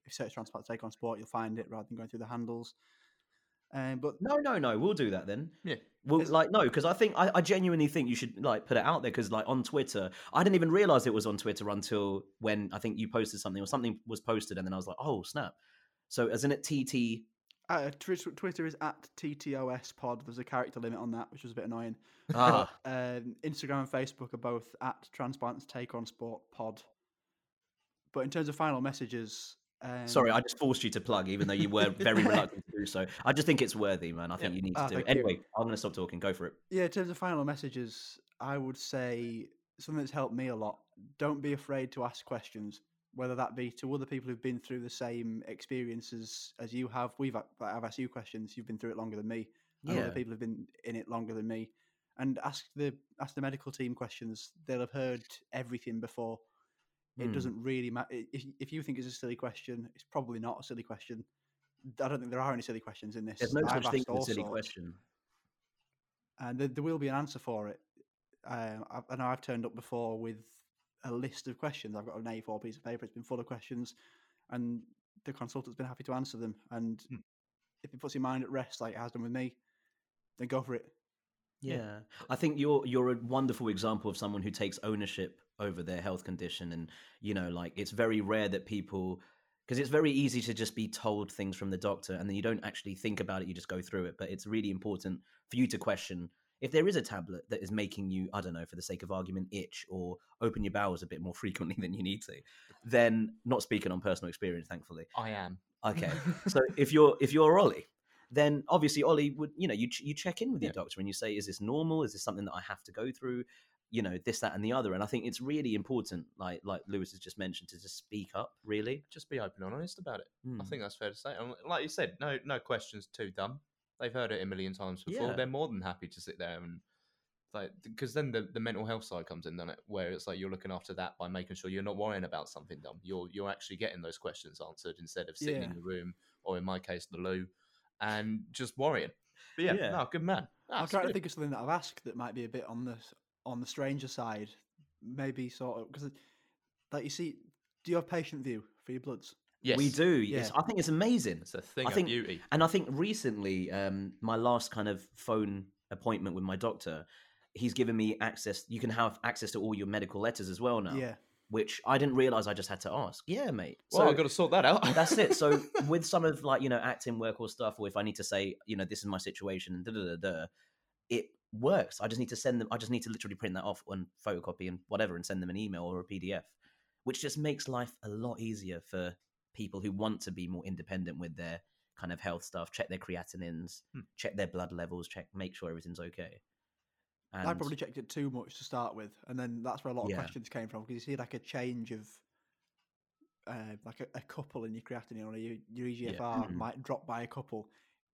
if you search Transplants Take on Sport, you'll find it rather than going through the handles. Um, but no, no, no, we'll do that then. Yeah, we'll like no, because I think I, I genuinely think you should like put it out there because like on Twitter, I didn't even realize it was on Twitter until when I think you posted something or something was posted, and then I was like, oh snap! So isn't it T T? Uh, Twitter is at T T O S pod. There's a character limit on that, which was a bit annoying. Ah. um, Instagram and Facebook are both at Transplants Take on Sport pod. But in terms of final messages, um... sorry, I just forced you to plug, even though you were very reluctant to do so. I just think it's worthy, man. I think yeah. you need to ah, do it. Anyway, you. I'm going to stop talking. Go for it. Yeah, in terms of final messages, I would say something that's helped me a lot. Don't be afraid to ask questions. Whether that be to other people who've been through the same experiences as you have. We've I've asked you questions. You've been through it longer than me. And yeah. Other people have been in it longer than me. And ask the ask the medical team questions. They'll have heard everything before. Mm. It doesn't really matter. If, if you think it's a silly question, it's probably not a silly question. I don't think there are any silly questions in this. There's no such thing as a silly sorts. question. And there, there will be an answer for it. Uh, I, I know I've turned up before with a list of questions. I've got an A four piece of paper. It's been full of questions and the consultant's been happy to answer them. And mm. if it puts your mind at rest, like it has done with me, then go for it. Yeah. yeah. I think you're, you're a wonderful example of someone who takes ownership over their health condition. And, you know, like it's very rare that people, because it's very easy to just be told things from the doctor and then you don't actually think about it. You just go through it, but it's really important for you to question if there is a tablet that is making you, I don't know, for the sake of argument, itch or open your bowels a bit more frequently than you need to, then not speaking on personal experience, thankfully. I am. Okay. So if you're if you're Ollie, then obviously Ollie would, you know, you ch- you check in with your yeah. doctor and you say, is this normal? Is this something that I have to go through? You know, this, that, and the other. And I think it's really important, like like Lewis has just mentioned, to just speak up, really. Just be open and honest about it. Mm. I think that's fair to say. And like you said, no no questions too dumb. They've heard it a million times before. Yeah. They're more than happy to sit there and, like, because then the, the mental health side comes in, doesn't it? Where it's like you're looking after that by making sure you're not worrying about something dumb. You're you're actually getting those questions answered instead of sitting yeah. in the room, or in my case, the loo, and just worrying. But yeah, yeah. no, good man. That's I'm trying good. to think of something that I've asked that might be a bit on the on the stranger side, maybe sort of, because like you see, do you have Patient View for your bloods? Yes. We do. Yes, yeah. I think it's amazing. It's a thing I of think, beauty. And I think recently, um, my last kind of phone appointment with my doctor, he's given me access. You can have access to all your medical letters as well now. Yeah. Which I didn't realize I just had to ask. Yeah, mate. Well, so, I've got to sort that out. That's it. So with some of, like, you know, acting work or stuff, or if I need to say, you know, this is my situation, da da da da, it works. I just need to send them. I just need to literally print that off and photocopy and whatever, and send them an email or a P D F, which just makes life a lot easier for people who want to be more independent with their kind of health stuff, check their creatinins, hmm. check their blood levels, check, make sure everything's okay. And I probably checked it too much to start with. And then that's where a lot of yeah. questions came from, because you see like a change of uh, like a, a couple in your creatinine, or your, your E G F R yeah. mm-hmm. might drop by a couple.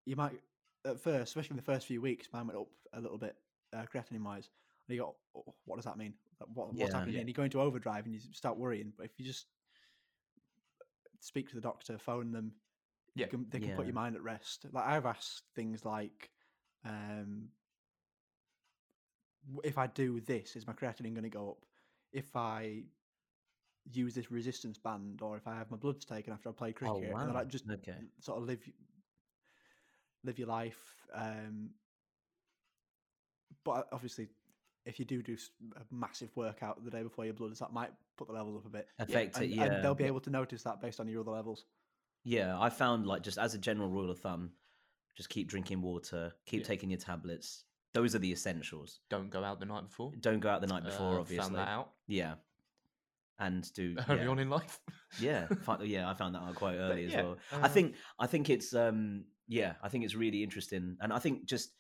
You might, at first, especially in the first few weeks, mine went up a little bit uh, creatinine wise. And you go, oh, what does that mean? What, what's yeah, happening? Yeah. And you go into overdrive and you start worrying. But if you just speak to the doctor, phone them, yeah. you can, they can yeah. put your mind at rest. Like I've asked things like, um, if I do this, is my creatinine going to go up? If I use this resistance band, or if I have my bloods taken after I play cricket, oh, wow. and I just okay. sort of live live your life. Um, but obviously, if you do do a massive workout the day before your bloods, that might put the levels up a bit. Affect yeah. it, and, yeah. And they'll be able to notice that based on your other levels. Yeah, I found, like, just as a general rule of thumb, just keep drinking water, keep yeah. taking your tablets. Those are the essentials. Don't go out the night before. Don't go out the night before, uh, obviously. Found that out. Yeah. And do early yeah. on in life. yeah, yeah. I found that out quite early yeah, as well. Uh, I think, I think it's, um, yeah, I think it's really interesting, and I think just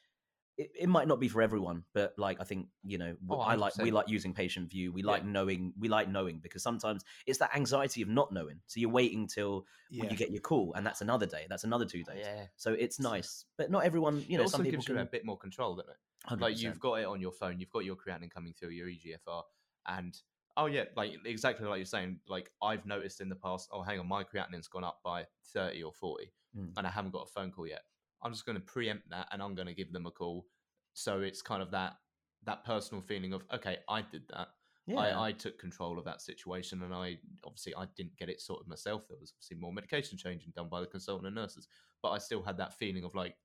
it, it might not be for everyone, but like I think you know, oh, I like we like using Patient View. We like yeah. knowing. We like knowing because sometimes it's that anxiety of not knowing. So you're waiting till yeah. when you get your call, and that's another day. That's another two days. Yeah. So it's nice, but not everyone. You know, it also some people gives can... you a bit more control, doesn't it? one hundred percent. Like you've got it on your phone, you've got your creatinine coming through, your E G F R, and oh yeah, like exactly like you're saying, like I've noticed in the past, oh hang on, my creatinine's gone up by thirty or forty mm. and I haven't got a phone call yet. I'm just going to preempt that and I'm going to give them a call. So it's kind of that that personal feeling of, okay, I did that. Yeah. I, I took control of that situation, and I obviously I didn't get it sorted myself. There was obviously more medication changing done by the consultant and nurses, but I still had that feeling of like,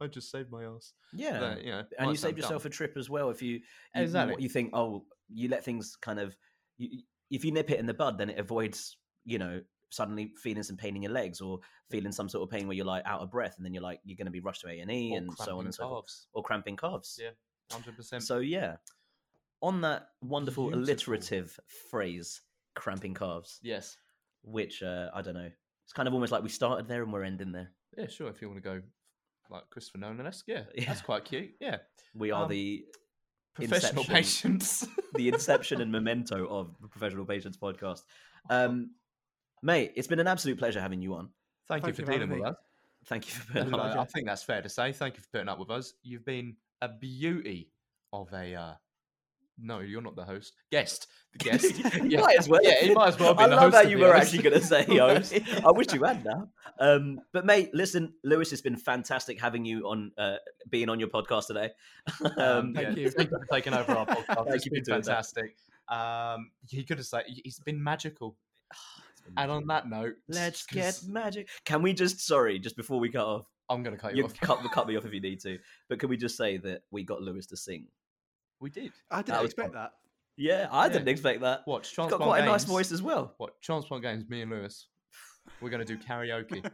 I just saved my ass. Yeah, that, you know, and you saved yourself done. a trip as well. If you you, exactly. you think, oh, you let things kind of, you, if you nip it in the bud, then it avoids, you know, suddenly feeling some pain in your legs, or feeling some sort of pain where you're like out of breath, and then you're like you're going to be rushed to A and E, and so on and so forth, or cramping calves. Yeah, one hundred percent. So yeah. On that wonderful Beautiful. alliterative phrase, cramping calves. Yes. Which, uh, I don't know, it's kind of almost like we started there and we're ending there. Yeah, sure, if you want to go like Christopher Nolan-esque. Yeah, yeah. That's quite cute. Yeah. We are um, the... Professional inception, Patients. The inception and memento of the Professional Patients Podcast. Um, mate, it's been an absolute pleasure having you on. Thank, Thank you for you dealing with us. Thank you for putting up with us. I think that's fair to say. Thank you for putting up with us. You've been a beauty of a... Uh, No, you're not the host. Guest. The guest. yeah. Might as well. Yeah, he might as well be I the host. I love how you were honest. actually going to say host. I wish you had now. Um, but mate, listen, Lewis, it's been fantastic having you on, uh, being on your podcast today. Um, thank yeah, you. Thank you for taking over our podcast. It's been fantastic. Um, he could have said, he's been magical. It's been magical. And on that note. Let's get magic. Can we just, sorry, just before we cut off. I'm going to cut you, you off. Cut, cut me off if you need to. But can we just say that we got Lewis to sing? We did. I didn't that expect that. Yeah, I yeah. didn't expect that. What? He's got quite games. a nice voice as well. What? Transplant games, me and Lewis. We're going to do karaoke.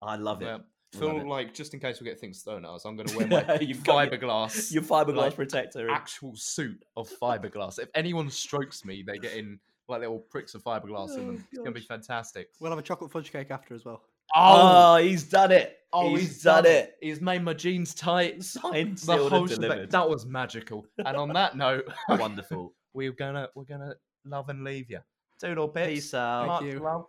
I love it. Yeah. I feel love like, it. Just in case we get things thrown at us, I'm going to wear my fiberglass. Your, your fiberglass like, protector. Actual suit of fiberglass. If anyone strokes me, they get in like little pricks of fiberglass oh, in them. Gosh. It's going to be fantastic. We'll have a chocolate fudge cake after as well. Oh, oh he's done it. Oh, he's, he's done, done it. it. He's made my jeans tight. Signed, sealed, and delivered. That was magical. And on that note, wonderful. We're gonna we're gonna love and leave you. Doodle bits. Peace out. Thank you. Love.